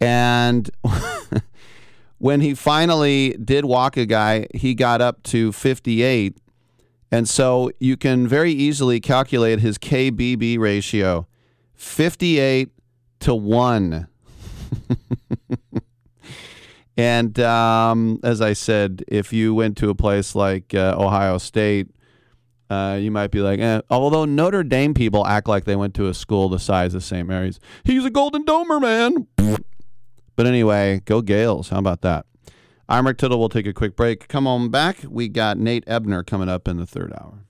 And when he finally did walk a guy, he got up to fifty-eight. And so you can very easily calculate his K B B ratio, fifty-eight to one. And um, as I said, if you went to a place like uh, Ohio State, uh, you might be like, eh. Although Notre Dame people act like they went to a school the size of Saint Mary's. He's a Golden Domer, man. But anyway, go Gales. How about that? I'm Rick Tittle. We'll take a quick break. Come on back. We got Nate Ebner coming up in the third hour.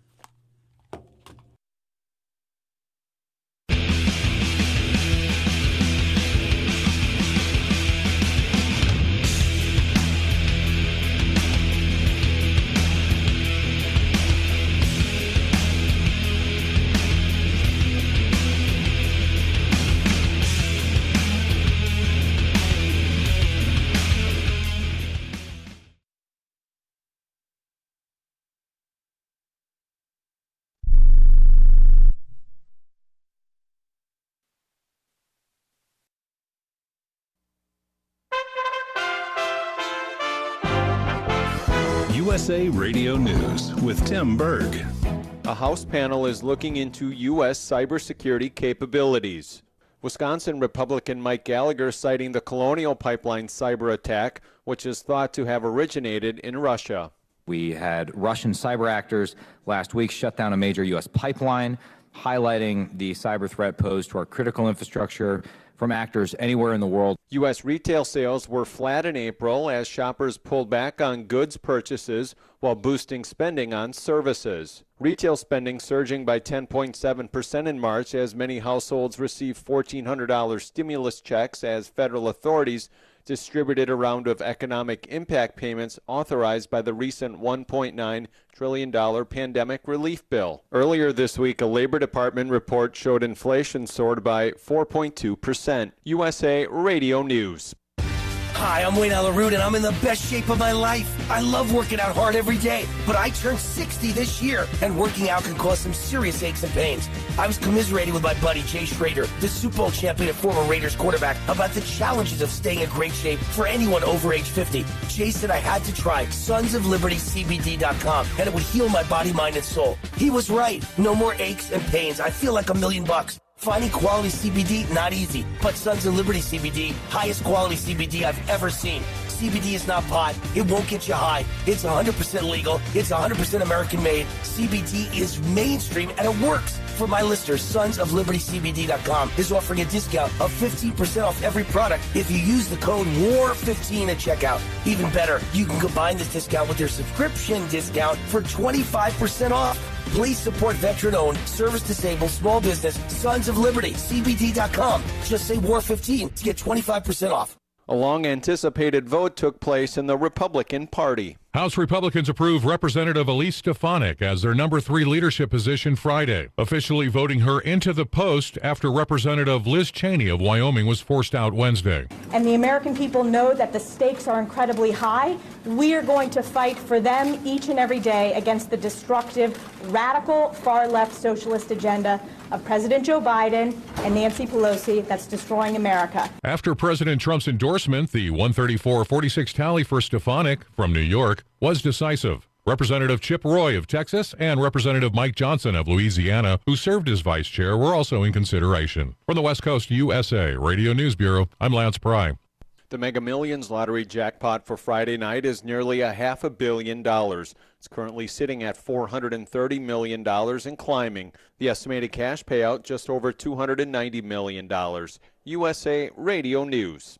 U S A Radio News with Tim Berg. A House panel is looking into U S cybersecurity capabilities. Wisconsin Republican Mike Gallagher citing the Colonial Pipeline cyber attack, which is thought to have originated in Russia. We had Russian cyber actors last week shut down a major U S pipeline, highlighting the cyber threat posed to our critical infrastructure from actors anywhere in the world. U S retail sales were flat in April as shoppers pulled back on goods purchases while boosting spending on services. Retail spending surging by ten point seven percent in March as many households received fourteen hundred dollar stimulus checks as federal authorities distributed a round of economic impact payments authorized by the recent one point nine trillion dollar pandemic relief bill. Earlier this week, a Labor Department report showed inflation soared by four point two percent. U S A Radio News. Hi, I'm Wayne Alaroot, and I'm in the best shape of my life. I love working out hard every day, but I turned sixty this year, and working out can cause some serious aches and pains. I was commiserating with my buddy Jay Schrader, the Super Bowl champion and former Raiders quarterback, about the challenges of staying in great shape for anyone over age fifty. Jay said I had to try sons of liberty c b d dot com, and it would heal my body, mind, and soul. He was right. No more aches and pains. I feel like a million bucks. Finding quality C B D, not easy, but Sons of Liberty C B D, highest quality C B D I've ever seen. C B D is not pot. It won't get you high. It's one hundred percent legal. It's one hundred percent American-made. C B D is mainstream, and it works. For my listeners, sons of liberty c b d dot com is offering a discount of fifteen percent off every product if you use the code W A R fifteen at checkout. Even better, you can combine this discount with your subscription discount for twenty-five percent off. Please support veteran-owned, service-disabled, small business, Sons of Liberty, C B D dot com. Just say W A R fifteen to get twenty-five percent off. A long-anticipated vote took place in the Republican Party. House Republicans approved Representative Elise Stefanik as their number three leadership position Friday, officially voting her into the post after Representative Liz Cheney of Wyoming was forced out Wednesday. And the American people know that the stakes are incredibly high. We are going to fight for them each and every day against the destructive, radical, far-left socialist agenda of President Joe Biden and Nancy Pelosi that's destroying America. After President Trump's endorsement, the one thirty-four forty-six tally for Stefanik from New York was decisive. Representative Chip Roy of Texas and Representative Mike Johnson of Louisiana, who served as vice chair, were also in consideration. From the West Coast U S A Radio News Bureau, I'm Lance Pry. The Mega Millions lottery jackpot for Friday night is nearly a half a billion dollars. It's currently sitting at four hundred thirty million dollars and climbing. The estimated cash payout just over two hundred ninety million dollars. U S A Radio News.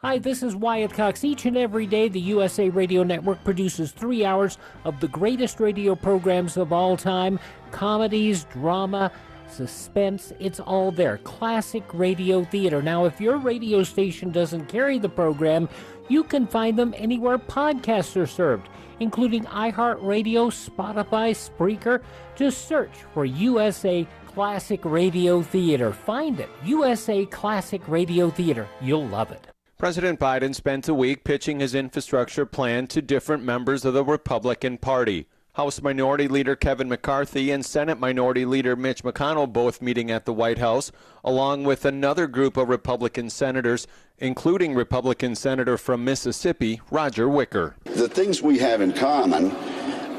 Hi, this is Wyatt Cox. Each and every day, the U S A Radio Network produces three hours of the greatest radio programs of all time. Comedies, drama, suspense, it's all there. Classic radio theater. Now, if your radio station doesn't carry the program, you can find them anywhere podcasts are served, including iHeartRadio, Spotify, Spreaker. Just search for U S A Classic Radio Theater. Find it. U S A Classic Radio Theater. You'll love it. President Biden spent a week pitching his infrastructure plan to different members of the Republican Party. House Minority Leader Kevin McCarthy and Senate Minority Leader Mitch McConnell both meeting at the White House, along with another group of Republican senators, including Republican Senator from Mississippi, Roger Wicker. The things we have in common,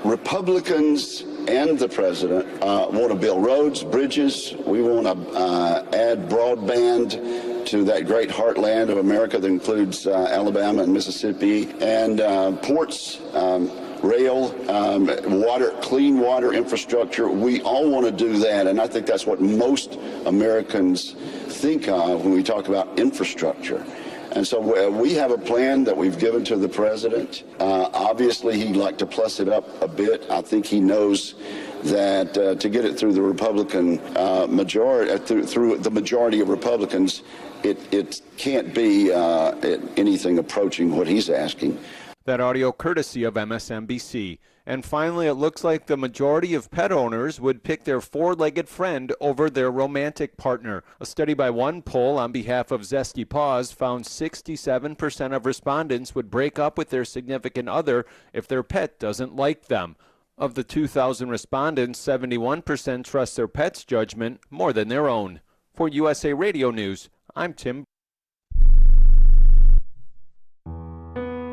Republicans and the president uh, want to build roads, bridges. We want to uh, add broadband to that great heartland of America that includes uh, Alabama and Mississippi, and uh, ports, um, rail, um, water, clean water infrastructure. We all want to do that, and I think that's what most Americans think of when we talk about infrastructure. And so we have a plan that we've given to the president. Uh, obviously, he'd like to plus it up a bit. I think he knows that uh, to get it through the Republican uh, majority, uh, through, through the majority of Republicans, it, it can't be uh, it, anything approaching what he's asking. That audio courtesy of M S N B C. And finally, it looks like the majority of pet owners would pick their four-legged friend over their romantic partner. A study by one poll on behalf of Zesty Paws found sixty-seven percent of respondents would break up with their significant other if their pet doesn't like them. Of the two thousand respondents, seventy-one percent trust their pet's judgment more than their own. For U S A Radio News, I'm Tim.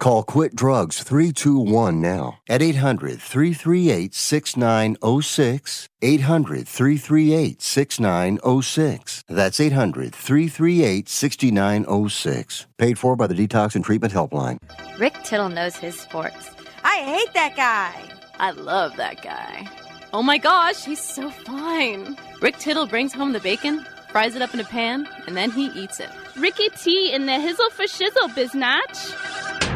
Call Quit Drugs three two one now at eight hundred, three three eight, six nine zero six, eight hundred, three three eight, six nine zero six. That's eight hundred, three three eight, six nine zero six. Paid for by the Detox and Treatment Helpline. Rick Tittle knows his sports. I hate that guy. I love that guy. Oh my gosh, he's so fine. Rick Tittle brings home the bacon, fries it up in a pan, and then he eats it. Ricky T in the hizzle for shizzle, biznatch.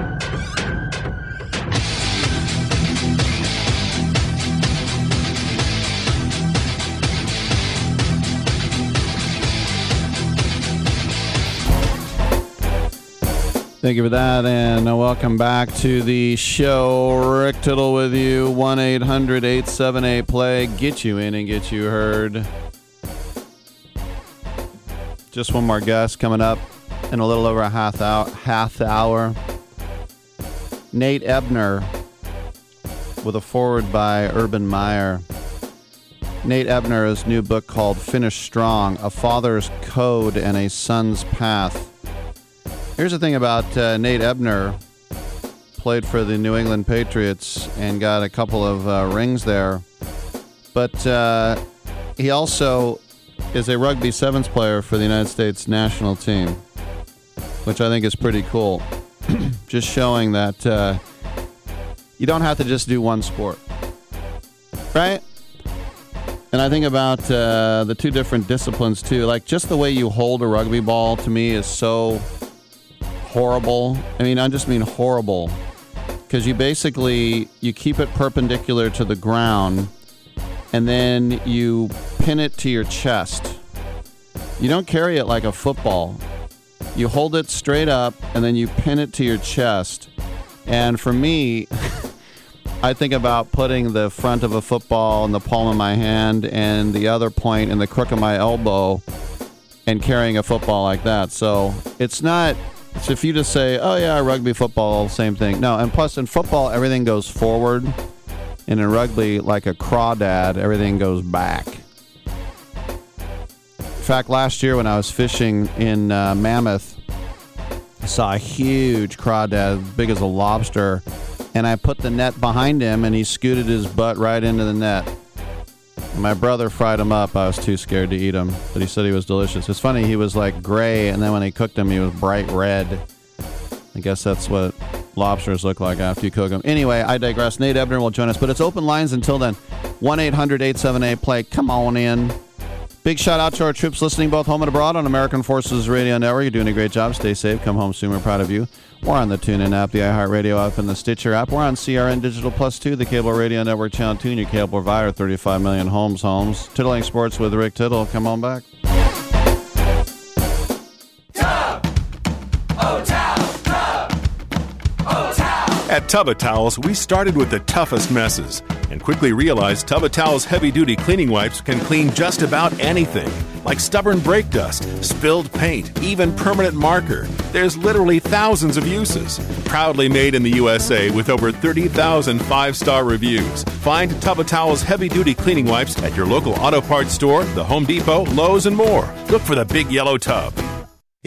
Thank you for that, and welcome back to the show. Rick Tittle with you, one eight hundred, eight seven eight, P L A Y. Get you in and get you heard. Just one more guest coming up in a little over a half hour. Half hour. Nate Ebner with a foreword by Urban Meyer. Nate Ebner's new book called Finish Strong, A Father's Code and a Son's Path. Here's the thing about uh, Nate Ebner. Played for the New England Patriots and got a couple of uh, rings there. But uh, he also is a rugby sevens player for the United States national team, which I think is pretty cool. Just showing that uh, you don't have to just do one sport, right? And I think about uh, the two different disciplines, too. Like, just the way you hold a rugby ball, to me, is so horrible. I mean, I just mean horrible, because you basically, you keep it perpendicular to the ground and then you pin it to your chest. You don't carry it like a football. You hold it straight up and then you pin it to your chest. And for me, I think about putting the front of a football in the palm of my hand and the other point in the crook of my elbow and carrying a football like that. So it's not... So if you just say, oh yeah, rugby, football, same thing. No, and plus in football, everything goes forward. And in rugby, like a crawdad, everything goes back. In fact, last year when I was fishing in uh, Mammoth, I saw a huge crawdad, big as a lobster. And I put the net behind him and he scooted his butt right into the net. And my brother fried him up. I was too scared to eat him, but he said he was delicious. It's funny, he was like gray, and then when he cooked him, he was bright red. I guess that's what lobsters look like after you cook them. Anyway, I digress. Nate Ebner will join us, but it's open lines until then. one eight hundred, eight seven eight, P L A Y. Come on in. Big shout out to our troops listening both home and abroad on American Forces Radio Network. You're doing a great job. Stay safe. Come home soon. We're proud of you. We're on the TuneIn app, the iHeartRadio app, and the Stitcher app. We're on C R N Digital Plus two, the Cable Radio Network Channel two, and your cable provider, thirty-five million homes, homes. Tittling Sports with Rick Tittle. Come on back. At Tub of Towels, we started with the toughest messes and quickly realized Tub of Towels heavy-duty cleaning wipes can clean just about anything, like stubborn brake dust, spilled paint, even permanent marker. There's literally thousands of uses. Proudly made in the U S A with over thirty thousand five-star reviews. Find Tub of Towels heavy-duty cleaning wipes at your local auto parts store, the Home Depot, Lowe's, and more. Look for the big yellow tub.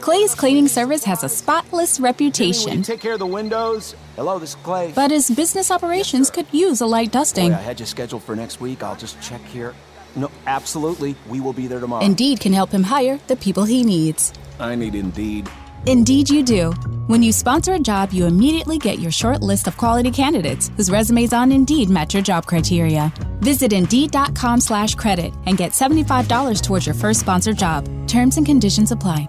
Clay's Cleaning Service has a spotless reputation. You take care of the windows. Hello, this is Clay. But his business operations yes, could use a light dusting. Boy, I had you scheduled for next week. I'll just check here. No, absolutely. We will be there tomorrow. Indeed can help him hire the people he needs. I need Indeed. Indeed you do. When you sponsor a job, you immediately get your short list of quality candidates whose resumes on Indeed match your job criteria. Visit Indeed.com slash credit and get seventy-five dollars towards your first sponsored job. Terms and conditions apply.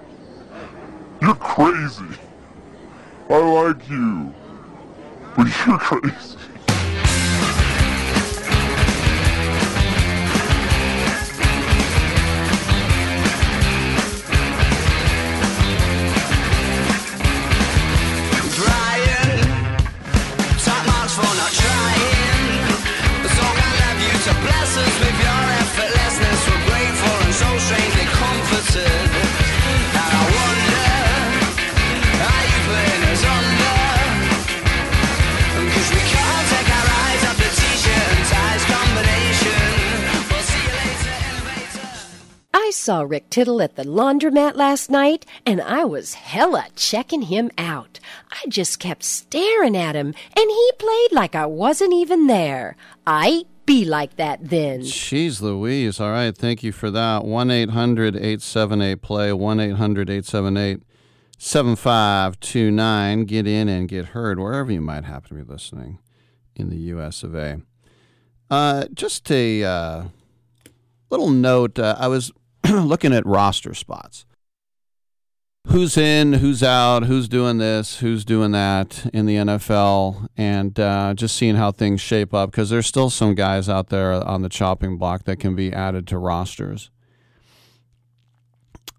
You're crazy. I like you. But you're crazy. I saw Rick Tittle at the laundromat last night, and I was hella checking him out. I just kept staring at him, and he played like I wasn't even there. I be like that then. Jeez Louise. All right, thank you for that. one eight hundred, eight seven eight, play, one eight hundred, eight seven eight, seven five two nine. Get in and get heard wherever you might happen to be listening in the U S of A. Uh, just a uh, little note. Uh, I was looking at roster spots. Who's in, who's out, who's doing this, who's doing that in the N F L, and uh, just seeing how things shape up, because there's still some guys out there on the chopping block that can be added to rosters.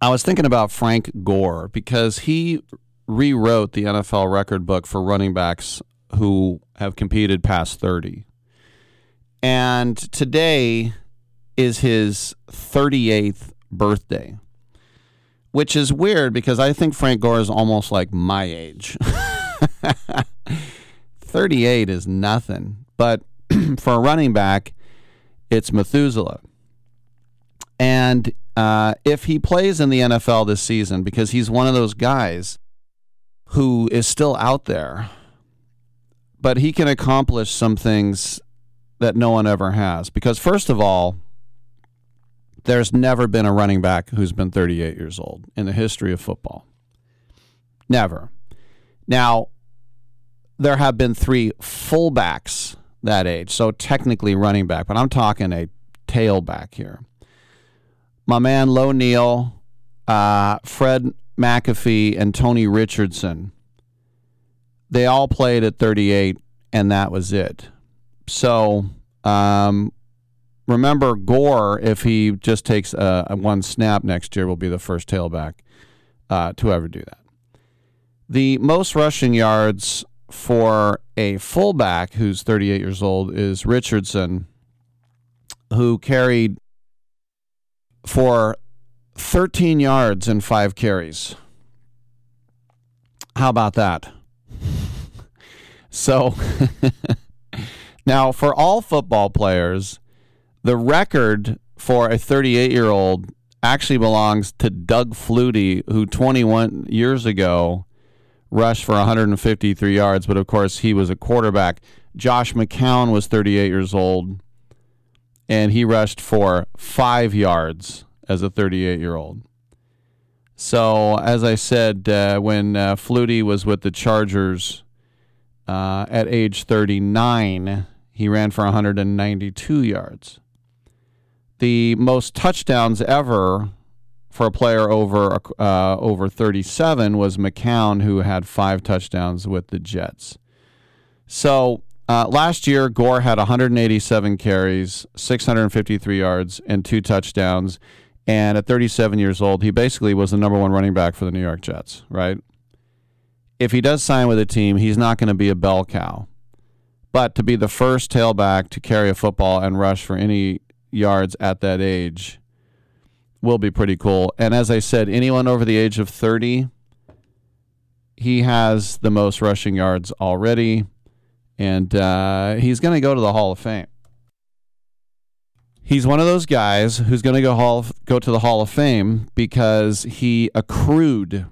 I was thinking about Frank Gore, because he rewrote the N F L record book for running backs who have competed past thirty. And today is his thirty-eighth birthday, which is weird because I think Frank Gore is almost like my age. thirty-eight is nothing, but for a running back, it's Methuselah. And uh, if he plays in the N F L this season, because he's one of those guys who is still out there, but he can accomplish some things that no one ever has. Because first of all, there's never been a running back who's been thirty-eight years old in the history of football. Never. Now, there have been three fullbacks that age, so technically running back, but I'm talking a tailback here. My man Lo Neal, uh, Fred McAfee, and Tony Richardson, they all played at thirty-eight, and that was it. So um, remember, Gore, if he just takes uh, one snap next year, will be the first tailback uh, to ever do that. The most rushing yards for a fullback who's thirty-eight years old is Richardson, who carried for thirteen yards and five carries. How about that? So, now for all football players, the record for a thirty-eight-year-old actually belongs to Doug Flutie, who twenty-one years ago rushed for one hundred fifty-three yards, but of course he was a quarterback. Josh McCown was thirty-eight years old, and he rushed for five yards as a thirty-eight-year-old. So, as I said, uh, when uh, Flutie was with the Chargers uh, at age thirty-nine, he ran for one hundred ninety-two yards. The most touchdowns ever for a player over uh, over thirty-seven was McCown, who had five touchdowns with the Jets. So uh, last year, Gore had one hundred eighty-seven carries, six hundred fifty-three yards, and two touchdowns. And at thirty-seven years old, he basically was the number one running back for the New York Jets, right? If he does sign with a team, he's not going to be a bell cow. But to be the first tailback to carry a football and rush for any yards at that age will be pretty cool. And as I said, anyone over the age of thirty, he has the most rushing yards already, and uh, he's going to go to the Hall of Fame. He's one of those guys who's going to go hall go to the Hall of Fame because he accrued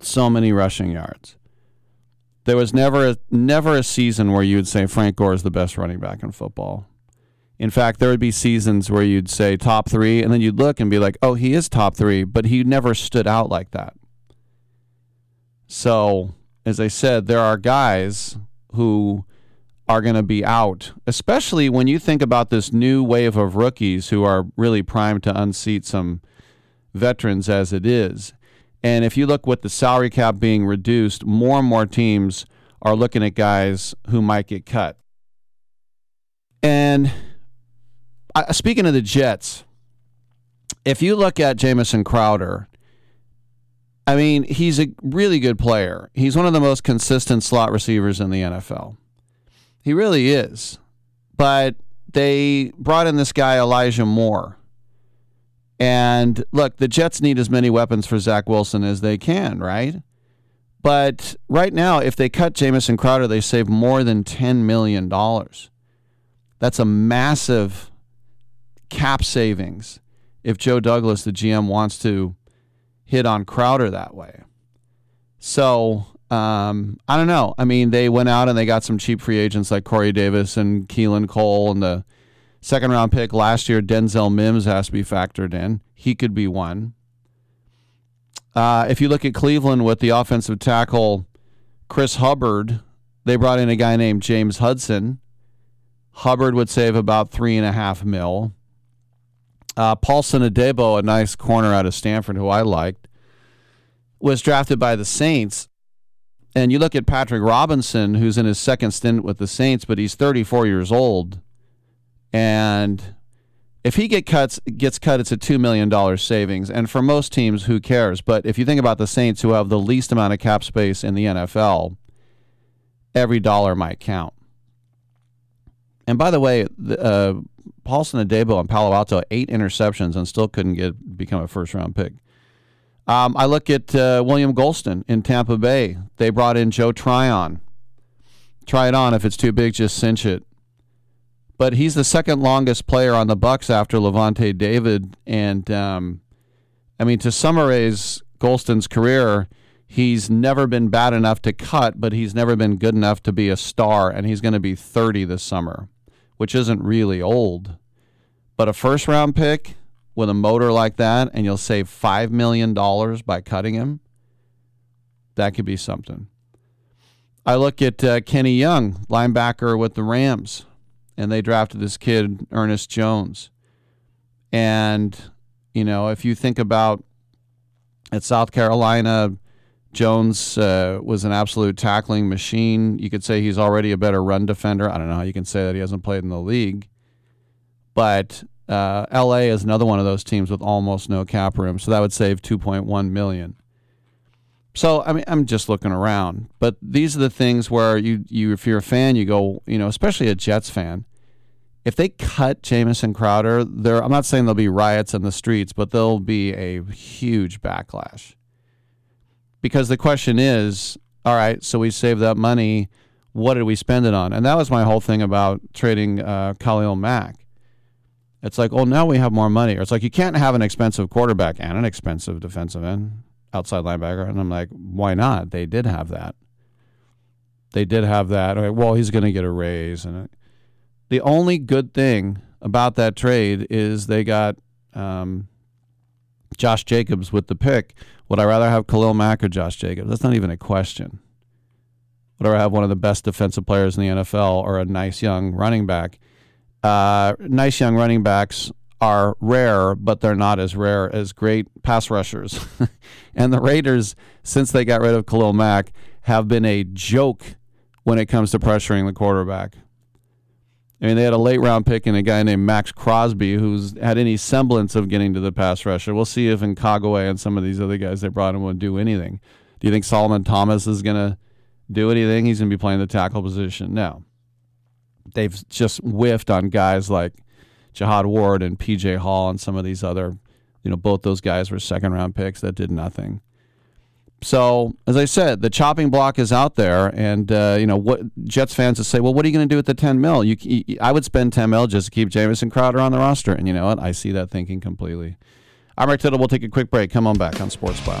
so many rushing yards. There was never a, never a season where you would say Frank Gore is the best running back in football. In fact, there would be seasons where you'd say top three, and then you'd look and be like, oh, he is top three, but he never stood out like that. So, as I said, there are guys who are going to be out, especially when you think about this new wave of rookies who are really primed to unseat some veterans as it is. And if you look with the salary cap being reduced, more and more teams are looking at guys who might get cut. And uh, speaking of the Jets, if you look at Jamison Crowder, I mean, he's a really good player. He's one of the most consistent slot receivers in the N F L. He really is. But they brought in this guy, Elijah Moore. And look, the Jets need as many weapons for Zach Wilson as they can, right? But right now, if they cut Jamison Crowder, they save more than ten million dollars. That's a massive cap savings if Joe Douglas, the G M, wants to hit on Crowder that way. So, um, I don't know. I mean, they went out and they got some cheap free agents like Corey Davis and Keelan Cole, and the second-round pick last year, Denzel Mims, has to be factored in. He could be one. Uh, if you look at Cleveland with the offensive tackle Chris Hubbard, they brought in a guy named James Hudson. Hubbard would save about three and a half mil. Uh, Paulson Adebo, a nice corner out of Stanford who I liked, was drafted by the Saints. And you look at Patrick Robinson, who's in his second stint with the Saints, but he's thirty-four years old. And if he get cuts, gets cut, it's a two million dollars savings. And for most teams, who cares? But if you think about the Saints, who have the least amount of cap space in the N F L, every dollar might count. And by the way, uh, Paulson Adebo and Palo Alto, eight interceptions and still couldn't get become a first-round pick. Um, I look at uh, William Golston in Tampa Bay. They brought in Joe Tryon. Try it on. If it's too big, just cinch it. But he's the second longest player on the Bucs after Levante David. And, um, I mean, to summarize Golston's career, he's never been bad enough to cut, but he's never been good enough to be a star, and he's going to be thirty this summer, which isn't really old. But a first-round pick with a motor like that, and you'll save five million dollars by cutting him, that could be something. I look at uh, Kenny Young, linebacker with the Rams, and they drafted this kid, Ernest Jones. And, you know, if you think about at South Carolina, Jones uh, was an absolute tackling machine. You could say he's already a better run defender. I don't know how you can say that. He hasn't played in the league. But uh, L A is another one of those teams with almost no cap room, so that would save two point one million dollars. So I mean, I'm just looking around, but these are the things where you, you if you're a fan, you go, you know, especially a Jets fan, if they cut Jamison Crowder, there I'm not saying there'll be riots in the streets, but there'll be a huge backlash. Because the question is, all right, so we saved that money, what did we spend it on? And that was my whole thing about trading uh, Khalil Mack. It's like, oh, now we have more money. Or it's like, you can't have an expensive quarterback and an expensive defensive end, outside linebacker. And I'm like, why not? They did have that. They did have that. All right, well, he's going to get a raise. And the only good thing about that trade is they got um, Josh Jacobs with the pick. Would I rather have Khalil Mack or Josh Jacobs? That's not even a question. Would I have one of the best defensive players in the N F L or a nice young running back? Uh, nice young running backs are rare, but they're not as rare as great pass rushers. And the Raiders, since they got rid of Khalil Mack, have been a joke when it comes to pressuring the quarterback. I mean, they had a late-round pick and a guy named Max Crosby who's had any semblance of getting to the pass rusher. We'll see if Ngakoue and some of these other guys they brought in will do anything. Do you think Solomon Thomas is going to do anything? He's going to be playing the tackle position. No. They've just whiffed on guys like Jihad Ward and P J Hall and some of these other, you know, both those guys were second-round picks that did nothing. So, as I said, the chopping block is out there, and, uh, you know, what Jets fans will say, well, what are you going to do with the ten mil? You, you, I would spend ten mil just to keep Jamison Crowder on the roster, and you know what? I see that thinking completely. I'm Rick Tittle. We'll take a quick break. Come on back on Sports Bio.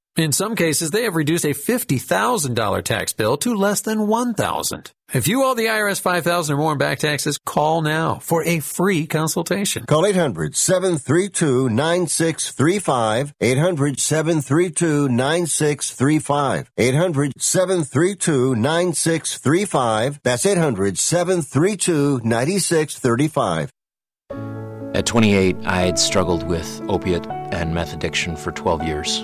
In some cases, they have reduced a fifty thousand dollars tax bill to less than one thousand dollars. If you owe the I R S five thousand dollars or more in back taxes, call now for a free consultation. Call eight hundred, seven three two, nine six three five. eight hundred, seven three two, nine six three five. eight hundred, seven three two, nine six three five. That's eight hundred, seven three two, nine six three five. At twenty-eight, I had struggled with opiate and meth addiction for twelve years.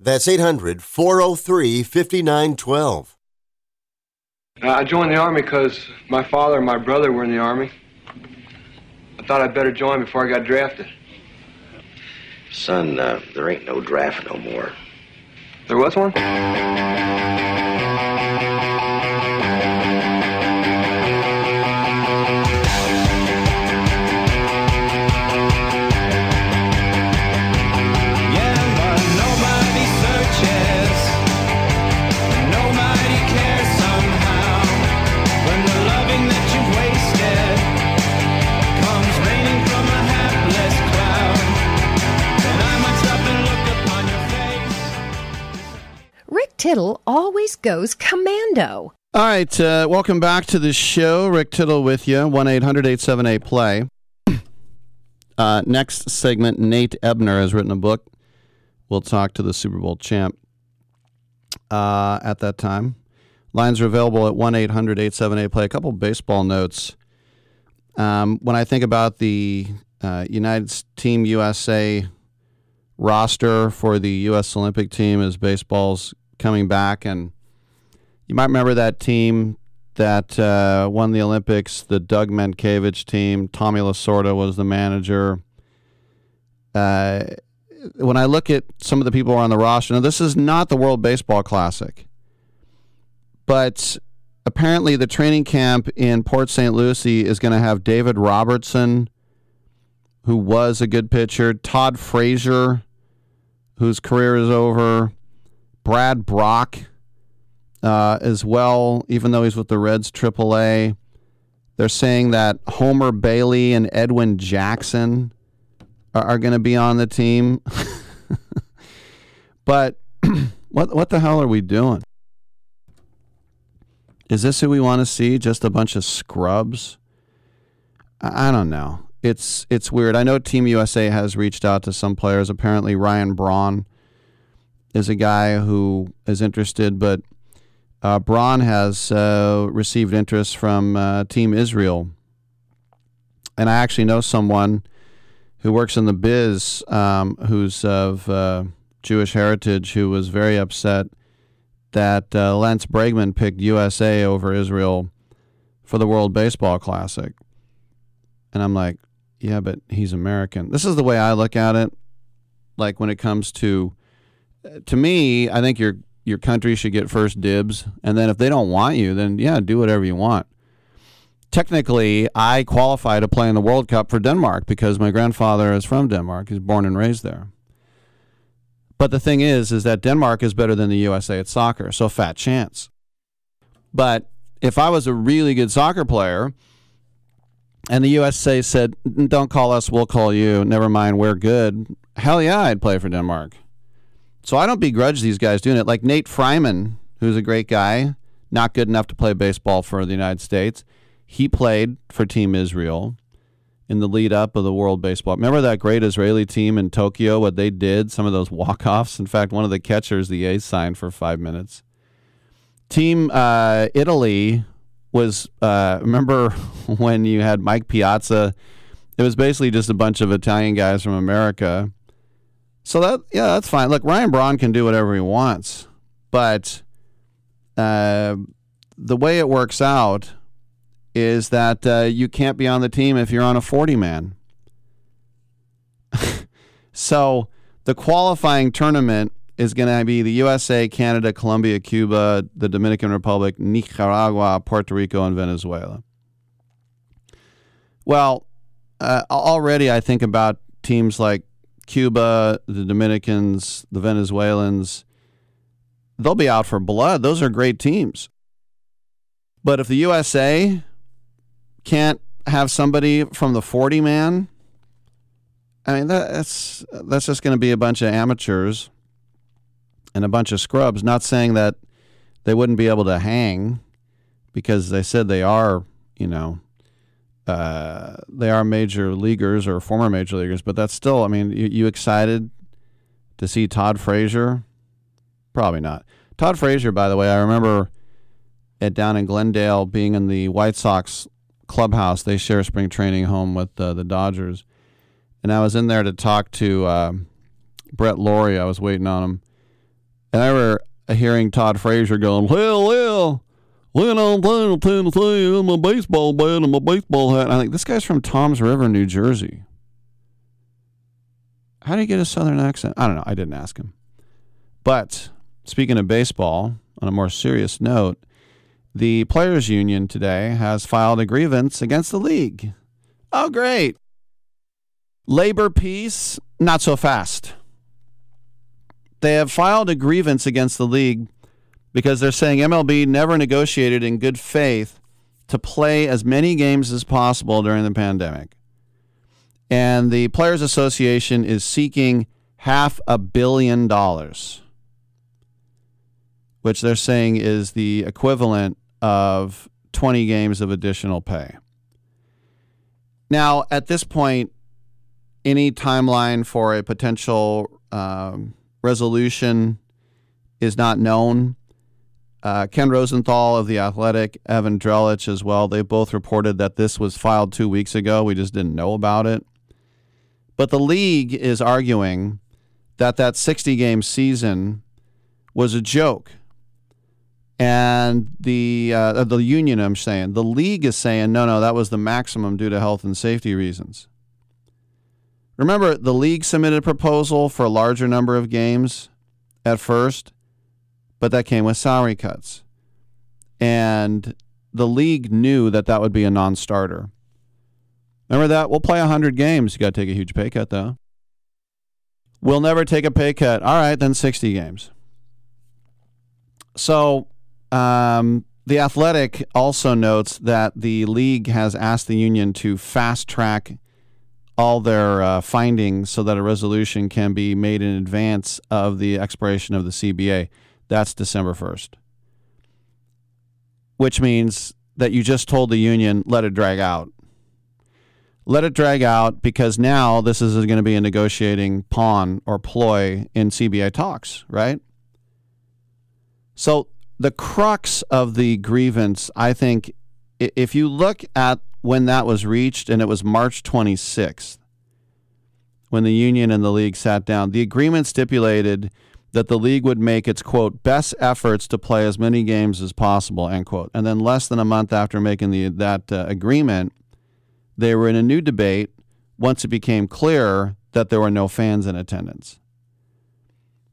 That's eight hundred, four oh three, five nine one two. I joined the Army because my father and my brother were in the Army. I thought I'd better join before I got drafted. Son, uh, there ain't no draft no more. There was one? Tittle always goes commando. All right, uh, welcome back to the show. Rick Tittle with you, one eight hundred, eight seven eight, play. Uh, next segment, Nate Ebner has written a book. We'll talk to the Super Bowl champ uh, at that time. Lines are available at one eight hundred, eight seven eight, play. A couple baseball notes. Um, when I think about the uh, United Team U S A roster for the U S Olympic team as baseball's coming back, and you might remember that team that uh, won the Olympics, the Doug Mankiewicz team. Tommy Lasorda was the manager. Uh, when I look at some of the people who are on the roster, now this is not the World Baseball Classic, but apparently the training camp in Port Saint Lucie is going to have David Robertson, who was a good pitcher, Todd Frazier, whose career is over, Brad Brock uh, as well, even though he's with the Reds triple A. They're saying that Homer Bailey and Edwin Jackson are, are going to be on the team. But what what the hell are we doing? Is this who we want to see? Just a bunch of scrubs? I, I don't know. It's it's weird. I know Team U S A has reached out to some players. Apparently Ryan Braun is a guy who is interested, but uh, Braun has uh, received interest from uh, Team Israel. And I actually know someone who works in the biz um, who's of uh, Jewish heritage who was very upset that uh, Lance Bregman picked U S A over Israel for the World Baseball Classic. And I'm like, yeah, but he's American. This is the way I look at it. Like when it comes to To me, I think your your country should get first dibs, and then if they don't want you, then yeah, do whatever you want. Technically, I qualify to play in the World Cup for Denmark because my grandfather is from Denmark. He's born and raised there. But the thing is, is that Denmark is better than the U S A at soccer, so fat chance. But if I was a really good soccer player and the U S A said, don't call us, we'll call you, never mind, we're good, hell yeah, I'd play for Denmark. So I don't begrudge these guys doing it. Like Nate Fryman, who's a great guy, not good enough to play baseball for the United States. He played for Team Israel in the lead up of the World Baseball. Remember that great Israeli team in Tokyo, what they did, some of those walk-offs? In fact, one of the catchers, the A's, signed for five minutes. Team uh, Italy was, uh, remember when you had Mike Piazza? It was basically just a bunch of Italian guys from America. So that, yeah, that's fine. Look, Ryan Braun can do whatever he wants, but uh, the way it works out is that uh, you can't be on the team if you're on a forty-man. So the qualifying tournament is going to be the U S A, Canada, Colombia, Cuba, the Dominican Republic, Nicaragua, Puerto Rico, and Venezuela. Well, uh, already I think about teams like Cuba, the Dominicans, the Venezuelans, they'll be out for blood. Those are great teams. But if the U S A can't have somebody from the forty-man, I mean, that's that's just going to be a bunch of amateurs and a bunch of scrubs. Not saying that they wouldn't be able to hang because they said they are, you know, uh, they are major leaguers or former major leaguers. But that's still, I mean, you, you excited to see Todd Frazier? Probably not. Todd Frazier, by the way, I remember at down in Glendale being in the White Sox clubhouse. They share spring training home with uh, the Dodgers. And I was in there to talk to uh, Brett Laurie. I was waiting on him. And I remember hearing Todd Frazier going, well, well, when I'm playing, I'm playing my baseball bat and my baseball hat. And I think this guy's from Toms River, New Jersey. How do you get a Southern accent? I don't know. I didn't ask him. But speaking of baseball, on a more serious note, the Players Union today has filed a grievance against the league. Oh, great. Labor peace, not so fast. They have filed a grievance against the league because they're saying M L B never negotiated in good faith to play as many games as possible during the pandemic. And the Players Association is seeking half a billion dollars, which they're saying is the equivalent of twenty games of additional pay. Now, at this point, any timeline for a potential um, resolution is not known. Uh, Ken Rosenthal of The Athletic, Evan Drellich as well, they both reported that this was filed two weeks ago. We just didn't know about it. But the league is arguing that that sixty-game season was a joke. And the, uh, the union, I'm saying, the league is saying, no, no, that was the maximum due to health and safety reasons. Remember, the league submitted a proposal for a larger number of games at first, but that came with salary cuts. And the league knew that that would be a non-starter. Remember that? We'll play one hundred games. You got to take a huge pay cut, though. We'll never take a pay cut. All right, then sixty games. So um, The Athletic also notes that the league has asked the union to fast-track all their uh, findings so that a resolution can be made in advance of the expiration of the C B A. That's December first, which means that you just told the union, let it drag out. Let it drag out because now this is going to be a negotiating pawn or ploy in C B A talks, right? So the crux of the grievance, I think, if you look at when that was reached, and it was March twenty-sixth, when the union and the league sat down, the agreement stipulated that the league would make its, quote, best efforts to play as many games as possible, end quote. And then less than a month after making the, that uh, agreement, they were in a new debate once it became clear that there were no fans in attendance.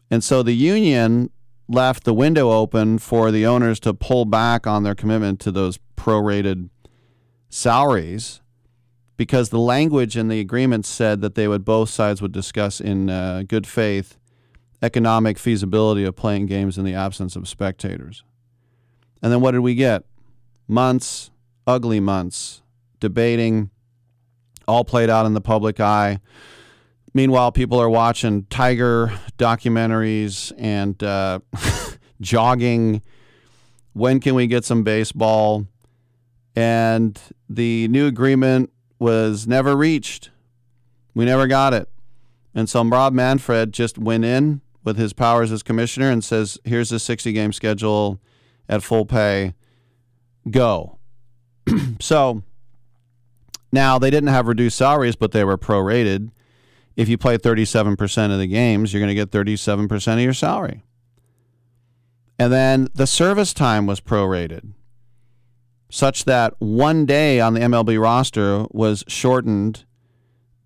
And so the union left the window open for the owners to pull back on their commitment to those prorated salaries because the language in the agreement said that they would both sides would discuss in uh, good faith economic feasibility of playing games in the absence of spectators. And then what did we get? Months, ugly months, debating, all played out in the public eye. Meanwhile, people are watching tiger documentaries and uh, jogging. When can we get some baseball? And the new agreement was never reached. We never got it. And so Rob Manfred just went in with his powers as commissioner and says, here's the sixty-game schedule at full pay. Go. So now they didn't have reduced salaries, but they were prorated. If you play thirty-seven percent of the games, you're going to get thirty-seven percent of your salary. And then the service time was prorated, such that one day on the M L B roster was shortened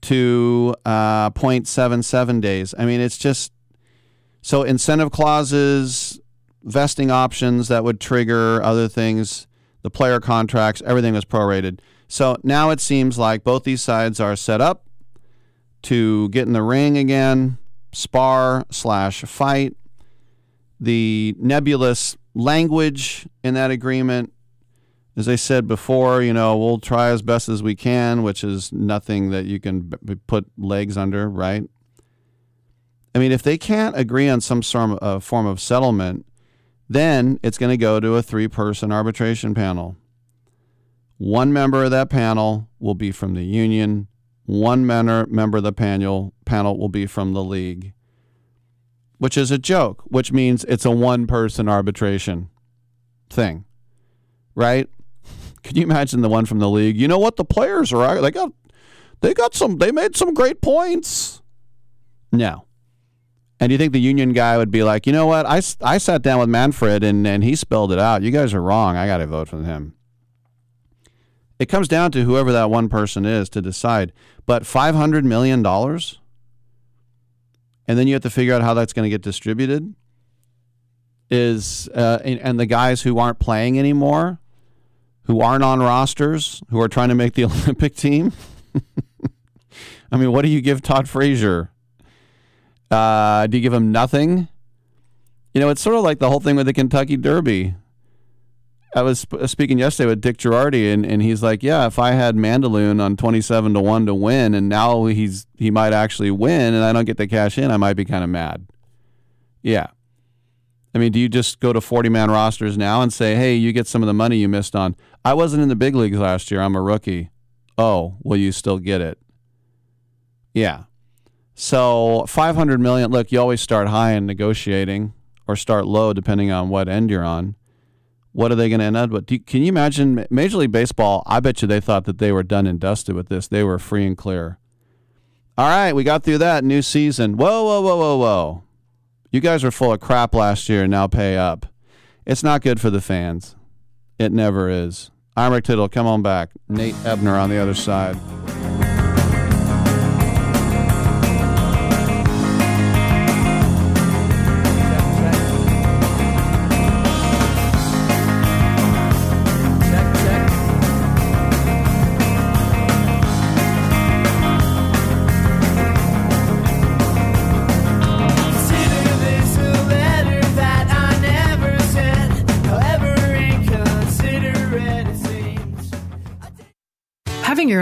to uh, zero point seven seven days. I mean, it's just, so incentive clauses, vesting options that would trigger other things, the player contracts, everything was prorated. So now it seems like both these sides are set up to get in the ring again, spar slash fight. The nebulous language in that agreement, as I said before, you know, we'll try as best as we can, which is nothing that you can b- put legs under, right? I mean, if they can't agree on some form of settlement, Then it's going to go to a three-person arbitration panel. One member of that panel will be from the union. One member of the panel panel will be from the league, which is a joke, which means it's a one-person arbitration thing, right? Can you imagine the one from the league? You know what? The players are, they got, they got some, they made some great points. No. And you think the union guy would be like, you know what? I, I sat down with Manfred and, and he spelled it out. You guys are wrong. I got to vote for him. It comes down to whoever that one person is to decide. But five hundred million dollars? And then you have to figure out how that's going to get distributed. Is uh, and, and the guys who aren't playing anymore, who aren't on rosters, who are trying to make the Olympic team. I mean, what do you give Todd Frazier? Uh, do you give him nothing? You know, it's sort of like the whole thing with the Kentucky Derby. I was sp- speaking yesterday with Dick Girardi, and, and he's like, yeah, if I had Mandaloon on twenty-seven to one to win, and now he's he might actually win, and I don't get the cash in, I might be kind of mad. Yeah. I mean, do you just go to forty-man rosters now and say, hey, you get some of the money you missed on? I wasn't in the big leagues last year. I'm a rookie. Oh, will you still get it? Yeah. So five hundred million dollars, look, you always start high in negotiating or start low depending on what end you're on. What are they going to end up with? Do you, can you imagine Major League Baseball? I bet you they thought that they were done and dusted with this. They were free and clear. All right, we got through that new season. Whoa, whoa, whoa, whoa, whoa. You guys were full of crap last year and now pay up. It's not good for the fans. It never is. I'm Rick Tittle. Come on back. Nate Ebner on the other side. Your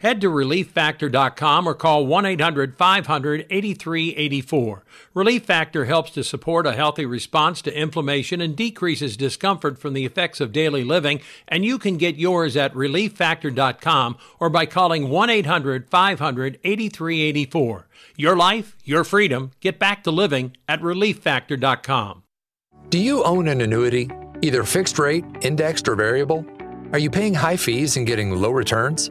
Head to relief factor dot com or call one eight hundred five hundred eighty-three eighty-four. Relief Factor helps to support a healthy response to inflammation and decreases discomfort from the effects of daily living, and you can get yours at relief factor dot com or by calling one eight hundred five hundred eighty-three eighty-four. Your life, your freedom. Get back to living at relief factor dot com. Do you own an annuity, either fixed rate, indexed, or variable? Are you paying high fees and getting low returns?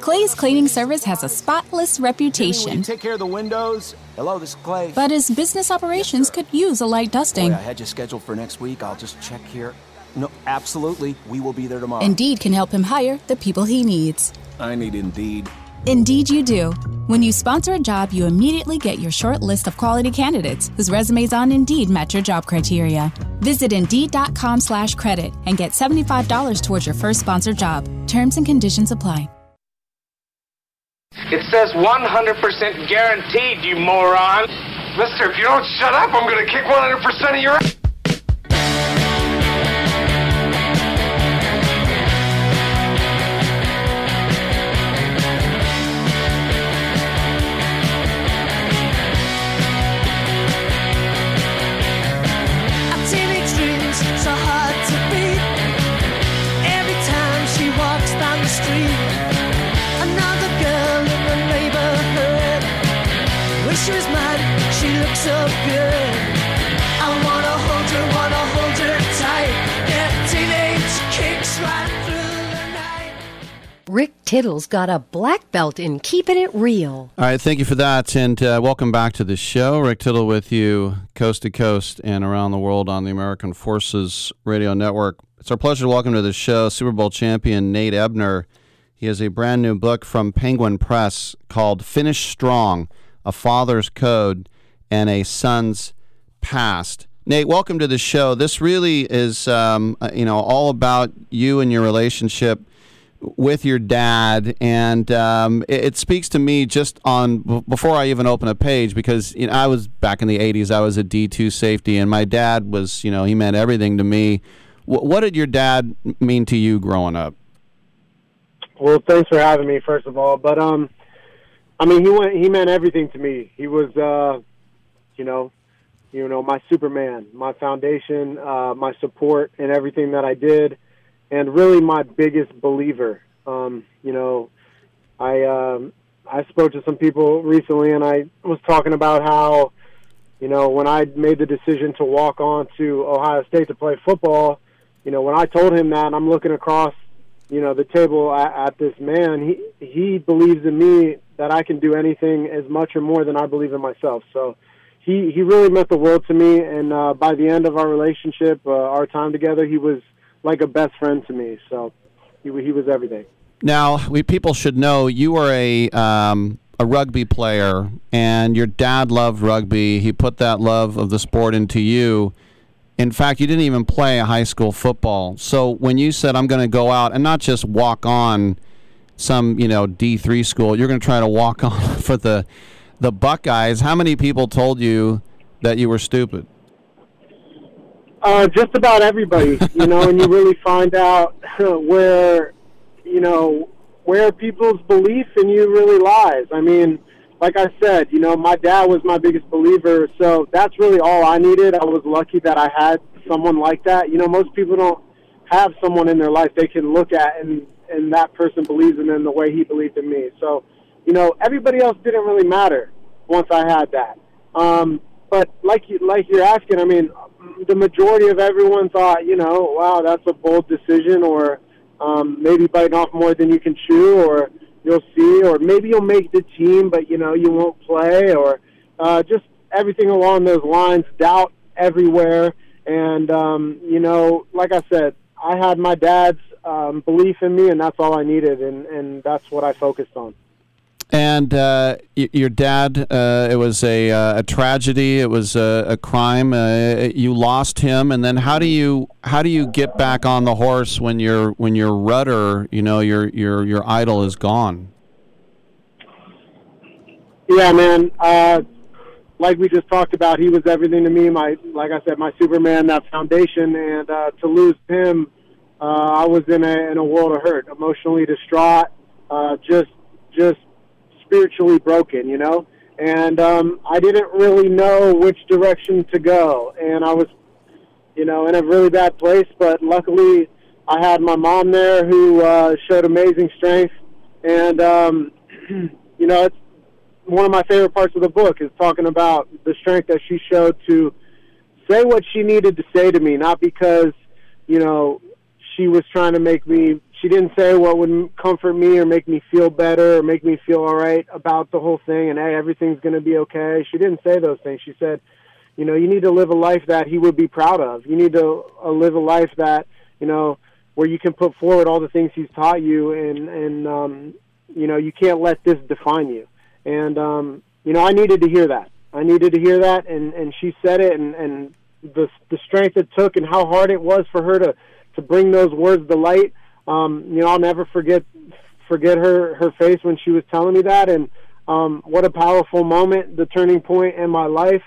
Clay's cleaning service has a spotless reputation. Jimmy, will you take care of the windows? Hello, this is Clay. But his business operations yes, could use a light dusting. Boy, I had you scheduled for next week. I'll just check here. No, absolutely. We will be there tomorrow. Indeed can help him hire the people he needs. I need Indeed. Indeed you do. When you sponsor a job, you immediately get your short list of quality candidates whose resumes on Indeed match your job criteria. Visit Indeed.com slash credit and get seventy-five dollars towards your first sponsored job. Terms and conditions apply. It says one hundred percent guaranteed, you moron. Mister, if you don't shut up, I'm going to kick one hundred percent of your ass. She was mad, she looked so good. I wanna hold her, wanna hold her tight. That teenage kicks right through the night. Rick Tittle's got a black belt in keeping it real. All right, thank you for that, and uh, welcome back to the show. Rick Tittle with you, coast to coast and around the world on the American Forces Radio Network. It's our pleasure to welcome to the show Super Bowl champion Nate Ebner. He has a brand new book from Penguin Press called Finish Strong: A Father's Code and a Son's Past. Nate, welcome to the show. This really is, um, you know, all about you and your relationship with your dad, and um, it, it speaks to me just on b- before I even open a page, because you know, I was back in the eighties. I was a D two safety, and my dad was, you know, he meant everything to me. W- what did your dad mean to you growing up? Well, thanks for having me, first of all, but um. I mean, he went, he meant everything to me. He was, uh, you know, you know, my Superman, my foundation, uh, my support in everything that I did, and really my biggest believer. Um, you know, I um, I spoke to some people recently, and I was talking about how, you know, when I made the decision to walk on to Ohio State to play football, you know, when I told him that, and I'm looking across, you know, the table at, at this man, he he believes in me that I can do anything as much or more than I believe in myself. So he, he really meant the world to me, and uh, by the end of our relationship, uh, our time together, he was like a best friend to me. So he, he was everything. Now, we people should know you were a um, a rugby player, and your dad loved rugby. He put that love of the sport into you. In fact, you didn't even play high school football. So when you said, I'm going to go out and not just walk on some, you know, D three school, you're going to try to walk on for the the Buckeyes. How many people told you that you were stupid? Uh, just about everybody, you know, and you really find out where, you know, where people's belief in you really lies. I mean, like I said, you know, my dad was my biggest believer, so that's really all I needed. I was lucky that I had someone like that. You know, most people don't have someone in their life they can look at and and that person believes in them the way he believed in me. So, you know, everybody else didn't really matter once I had that. Um, but like, you, like you're asking, I mean, the majority of everyone thought, you know, wow, that's a bold decision, or um, maybe biting off more than you can chew, or you'll see, or maybe you'll make the team, but, you know, you won't play, or uh, just everything along those lines, doubt everywhere. And, um, you know, like I said, I had my dad's Um, belief in me, and that's all I needed, and, and that's what I focused on. And uh, y- your dad, uh, it was a, uh, a tragedy. It was a, a crime. Uh, you lost him, and then how do you how do you get back on the horse when your when your rudder, you know, your your your idol is gone? Yeah, man. Uh, like we just talked about, he was everything to me. My, like I said, my Superman, that foundation, and uh, to lose him. Uh, I was in a in a world of hurt, emotionally distraught, uh, just just spiritually broken, you know. And um, I didn't really know which direction to go, and I was, you know, in a really bad place. But luckily, I had my mom there, who uh, showed amazing strength. And um, you know, it's one of my favorite parts of the book is talking about the strength that she showed to say what she needed to say to me, not because, you know, she was trying to make me she didn't say what would comfort me or make me feel better or make me feel all right about the whole thing and, hey, everything's going to be okay. She didn't say those things. She said, you know, you need to live a life that he would be proud of. You need to uh, live a life that, you know, where you can put forward all the things he's taught you, and, and um, you know, you can't let this define you. And, um, you know, I needed to hear that. I needed to hear that, and, and she said it, and, and the the strength it took and how hard it was for her to, to bring those words to light. Um, you know, I'll never forget forget her, her face when she was telling me that, and um, what a powerful moment, the turning point in my life,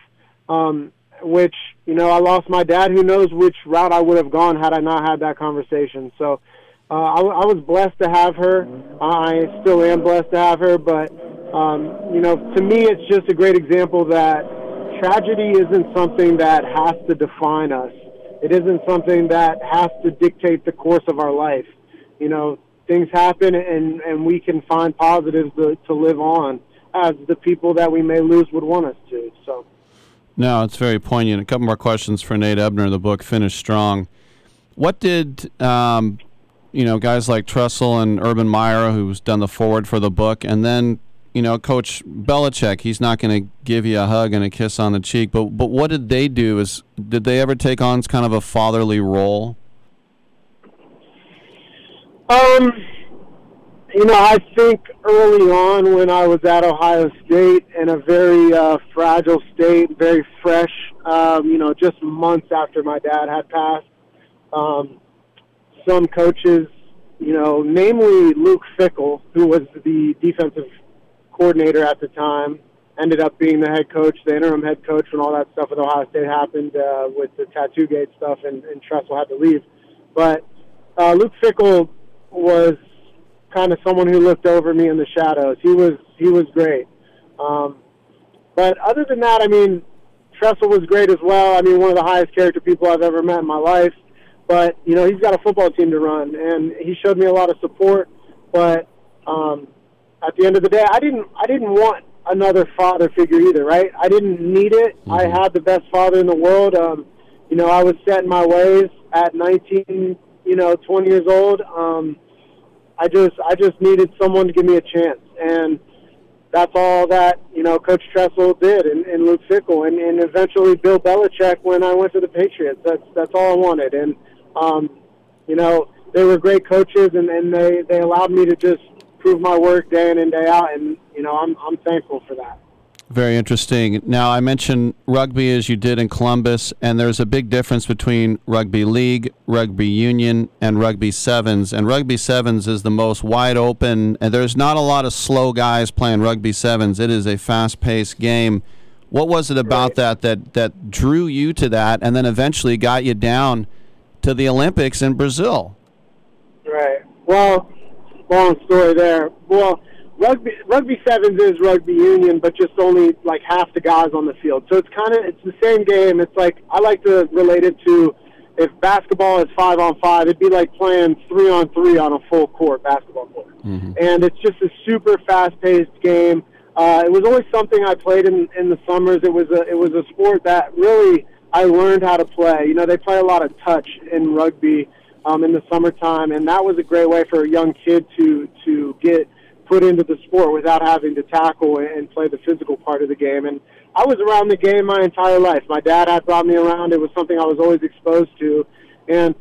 um, which, you know, I lost my dad. Who knows which route I would have gone had I not had that conversation. So uh, I, I was blessed to have her. I still am blessed to have her, but, um, you know, to me it's just a great example that tragedy isn't something that has to define us. It isn't something that has to dictate the course of our life. You know, things happen, and, and we can find positives to, to live on, as the people that we may lose would want us to. So, no, it's very poignant. A couple more questions for Nate Ebner, the book Finish Strong. What did, um, you know, guys like Tressel and Urban Meyer, who's done the foreword for the book, and then, you know, Coach Belichick, he's not going to give you a hug and a kiss on the cheek, but but what did they do? Is did they ever take on kind of a fatherly role? Um, you know, I think early on when I was at Ohio State, in a very uh, fragile state, very fresh, um, you know, just months after my dad had passed, um, some coaches, you know, namely Luke Fickell, who was the defensive coordinator at the time, ended up being the head coach, the interim head coach when all that stuff with Ohio State happened uh, with the Tattoo Gate stuff, and, and Tressel had to leave. But uh, Luke Fickell was kind of someone who looked over me in the shadows. He was he was great. Um, but other than that, I mean, Tressel was great as well. I mean, one of the highest character people I've ever met in my life. But, you know, he's got a football team to run, and he showed me a lot of support. But um, at the end of the day, I didn't I didn't want another father figure either, right? I didn't need it. Mm-hmm. I had the best father in the world. Um, you know, I was set in my ways at nineteen, you know, twenty years old. Um, I just I just needed someone to give me a chance, and that's all that, you know, Coach Tressel did, and, and Luke Fickell, and, and eventually Bill Belichick when I went to the Patriots. That's that's all I wanted, and um, you know, they were great coaches, and, and they, they allowed me to just prove my work day in and day out, and you know, I'm I'm thankful for that. Very interesting. Now, I mentioned rugby as you did in Columbus, and there's a big difference between rugby league, rugby union, and rugby sevens. And rugby sevens is the most wide open, and there's not a lot of slow guys playing rugby sevens. It is a fast-paced game. What was it about right. that, that that drew you to that and then eventually got you down to the Olympics in Brazil? Right. Well, long story there. Well, Rugby, rugby sevens is rugby union, but just only like half the guys on the field. So it's kind of, it's the same game. It's like, I like to relate it to, if basketball is five on five, it'd be like playing three on three on a full court basketball court. Mm-hmm. And it's just a super fast paced game. Uh, it was always something I played in, in the summers. It was a, it was a sport that really I learned how to play. You know, they play a lot of touch in rugby um, in the summertime. And that was a great way for a young kid to, to get put into the sport without having to tackle and play the physical part of the game. And I was around the game my entire life. My dad had brought me around. It was something I was always exposed to. And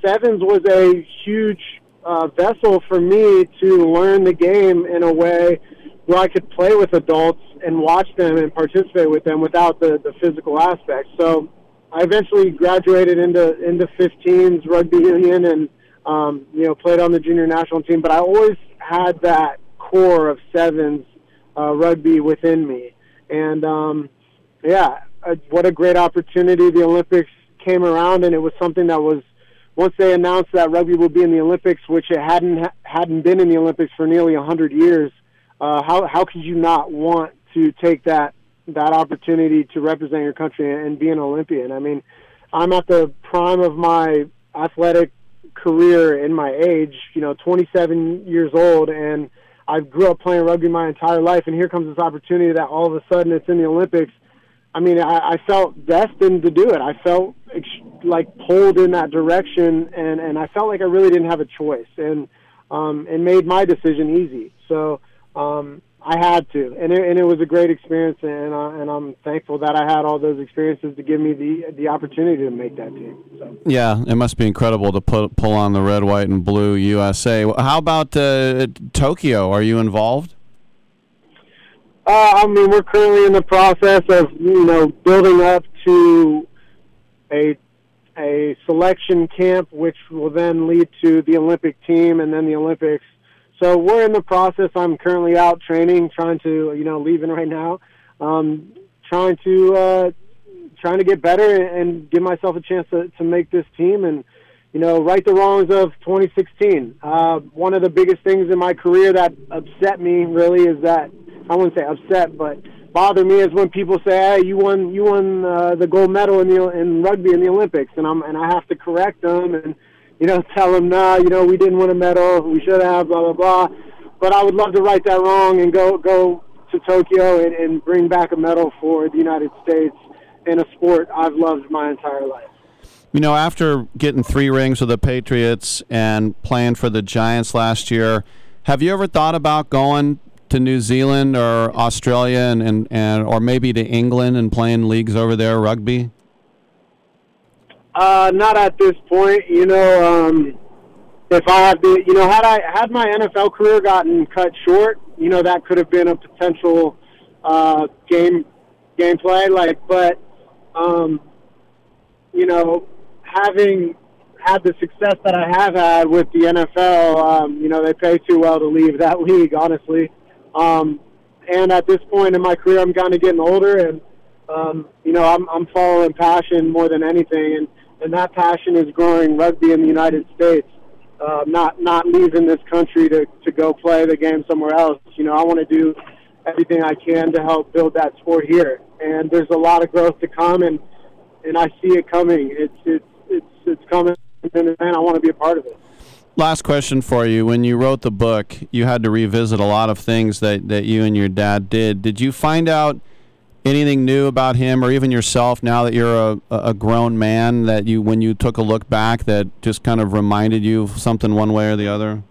sevens was a huge uh, vessel for me to learn the game in a way where I could play with adults and watch them and participate with them without the, the physical aspect. So I eventually graduated into, into fifteens rugby union and, um, you know, played on the junior national team. But I always had that core of sevens uh, rugby within me, and um, yeah, uh, what a great opportunity. The Olympics came around, and it was something that was, once they announced that rugby would be in the Olympics, which it hadn't hadn't been in the Olympics for nearly a hundred years, uh, how how could you not want to take that that opportunity to represent your country and, and be an Olympian? I mean, I'm at the prime of my athletic career in my age, you know, twenty-seven years old, and I grew up playing rugby my entire life, and here comes this opportunity that all of a sudden it's in the Olympics. I mean, I, I felt destined to do it. I felt ex- like pulled in that direction, and, and I felt like I really didn't have a choice. And um, and made my decision easy. So um, I had to, and it, and it was a great experience, and uh, and I'm thankful that I had all those experiences to give me the the opportunity to make that team. So. Yeah, it must be incredible to put, pull on the red, white, and blue U S A. How about uh, Tokyo? Are you involved? Uh, I mean, we're currently in the process of, you know, building up to a a selection camp, which will then lead to the Olympic team and then the Olympics. So we're in the process. I'm currently out training, trying to, you know, leaving right now, um, trying to uh, trying to get better and give myself a chance to, to make this team and, you know, right the wrongs of twenty sixteen. Uh, one of the biggest things in my career that upset me really is that, I wouldn't say upset, but bother me is when people say, "Hey, you won, you won uh, the gold medal in the in rugby in the Olympics," and I'm and I have to correct them and, you know, tell them, "Nah, you know, we didn't win a medal, we should have, blah blah blah." But I would love to right that wrong and go go to Tokyo and, and bring back a medal for the United States in a sport I've loved my entire life. You know, after getting three rings with the Patriots and playing for the Giants last year, have you ever thought about going to New Zealand or Australia and, and, and or maybe to England and playing leagues over there, rugby? Uh, not at this point. You know, um, if I had to, you know, had I had my N F L career gotten cut short, you know, that could have been a potential uh, game gameplay. Like, but um, you know, having had the success that I have had with the N F L, um, you know, they pay too well to leave that league, honestly. Um, and at this point in my career, I'm kind of getting older, and, um, you know, I'm, I'm following passion more than anything, and, and that passion is growing rugby in the United States, uh, not not leaving this country to, to go play the game somewhere else. You know, I want to do everything I can to help build that sport here, and there's a lot of growth to come, and, and I see it coming. It's, it's, it's, it's coming, and I want to be a part of it. Last question for you. When you wrote the book, you had to revisit a lot of things that, that you and your dad did. Did you find out anything new about him or even yourself now that you're a, a grown man that you, when you took a look back, that just kind of reminded you of something one way or the other?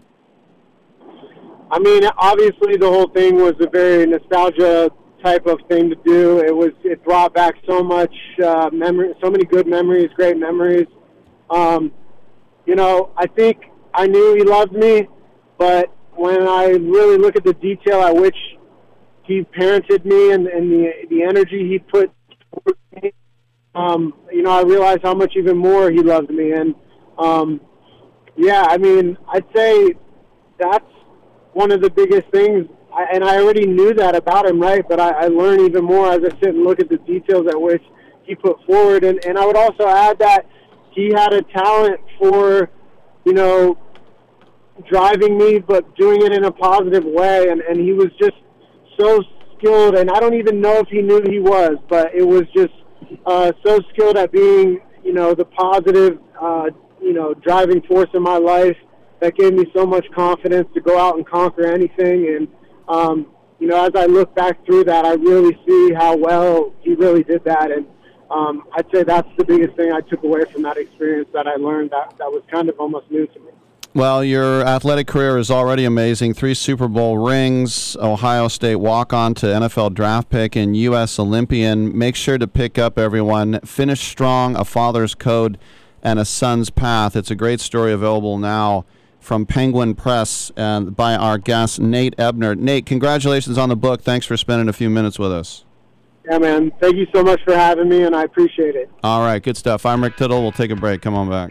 I mean, obviously the whole thing was a very nostalgia type of thing to do. It was, it brought back so much uh, memory, so many good memories, great memories. Um, you know, I think, I knew he loved me, but when I really look at the detail at which he parented me and, and the the energy he put towards me, um, you know, I realized how much even more he loved me. And, um, yeah, I mean, I'd say that's one of the biggest things, I, and I already knew that about him, right? But I, I learn even more as I sit and look at the details at which he put forward. And, and I would also add that he had a talent for, you know, driving me, but doing it in a positive way. And, and he was just so skilled, and I don't even know if he knew he was, but it was just uh, so skilled at being, you know, the positive, uh, you know, driving force in my life that gave me so much confidence to go out and conquer anything. And, um, you know, as I look back through that, I really see how well he really did that. And, Um, I'd say that's the biggest thing I took away from that experience that I learned that, that was kind of almost new to me. Well, your athletic career is already amazing. Three Super Bowl rings, Ohio State walk-on to N F L draft pick, and U S Olympian. Make sure to pick up, everyone. Finish Strong, A Father's Code, and A Son's Path. It's a great story available now from Penguin Press and by our guest, Nate Ebner. Nate, congratulations on the book. Thanks for spending a few minutes with us. Yeah, man. Thank you so much for having me, and I appreciate it. All right. Good stuff. I'm Rick Tittle. We'll take a break. Come on back.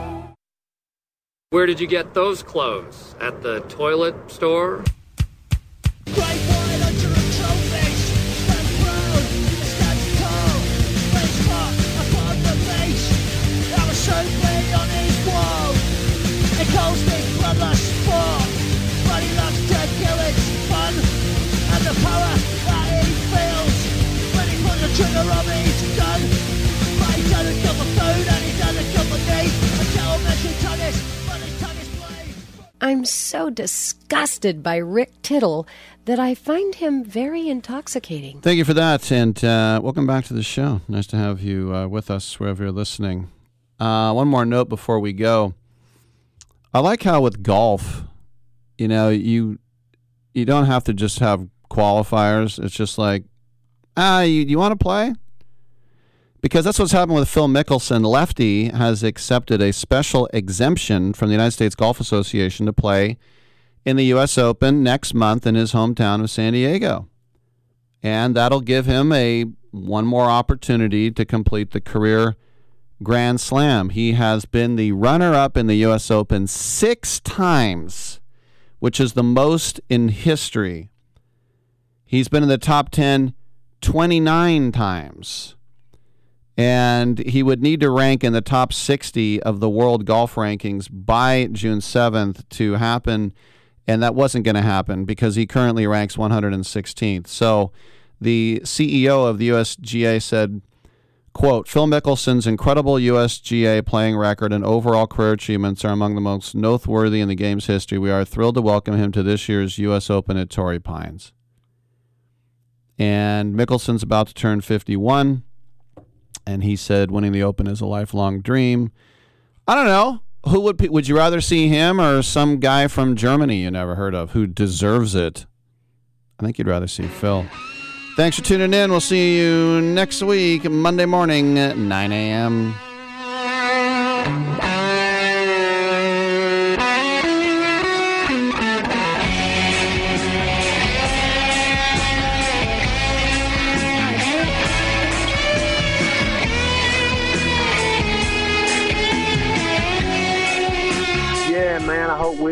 Where did you get those clothes? At the toilet store? I'm so disgusted by Rick Tittle that I find him very intoxicating. Thank you for that, and uh, welcome back to the show. Nice to have you uh, with us wherever you're listening. Uh, one more note before we go. I like how with golf, you know, you you don't have to just have qualifiers. It's just like, ah, you, you want to play? Because that's what's happened with Phil Mickelson. Lefty has accepted a special exemption from the United States Golf Association to play in the U S. Open next month in his hometown of San Diego. And that'll give him a one more opportunity to complete the career Grand Slam. He has been the runner-up in the U S. Open six times, which is the most in history. He's been in the top ten twenty-nine times. And he would need to rank in the top sixty of the world golf rankings by June seventh to happen. And that wasn't going to happen because he currently ranks one hundred sixteenth. So the C E O of the U S G A said, quote, Phil Mickelson's incredible U S G A playing record and overall career achievements are among the most noteworthy in the game's history. We are thrilled to welcome him to this year's U S. Open at Torrey Pines. And Mickelson's about to turn fifty-one And he said winning the Open is a lifelong dream. I don't know. Who would would you rather see, him or some guy from Germany you never heard of who deserves it? I think you'd rather see Phil. Thanks for tuning in. We'll see you next week, Monday morning at nine a.m. Yeah, man, I hope we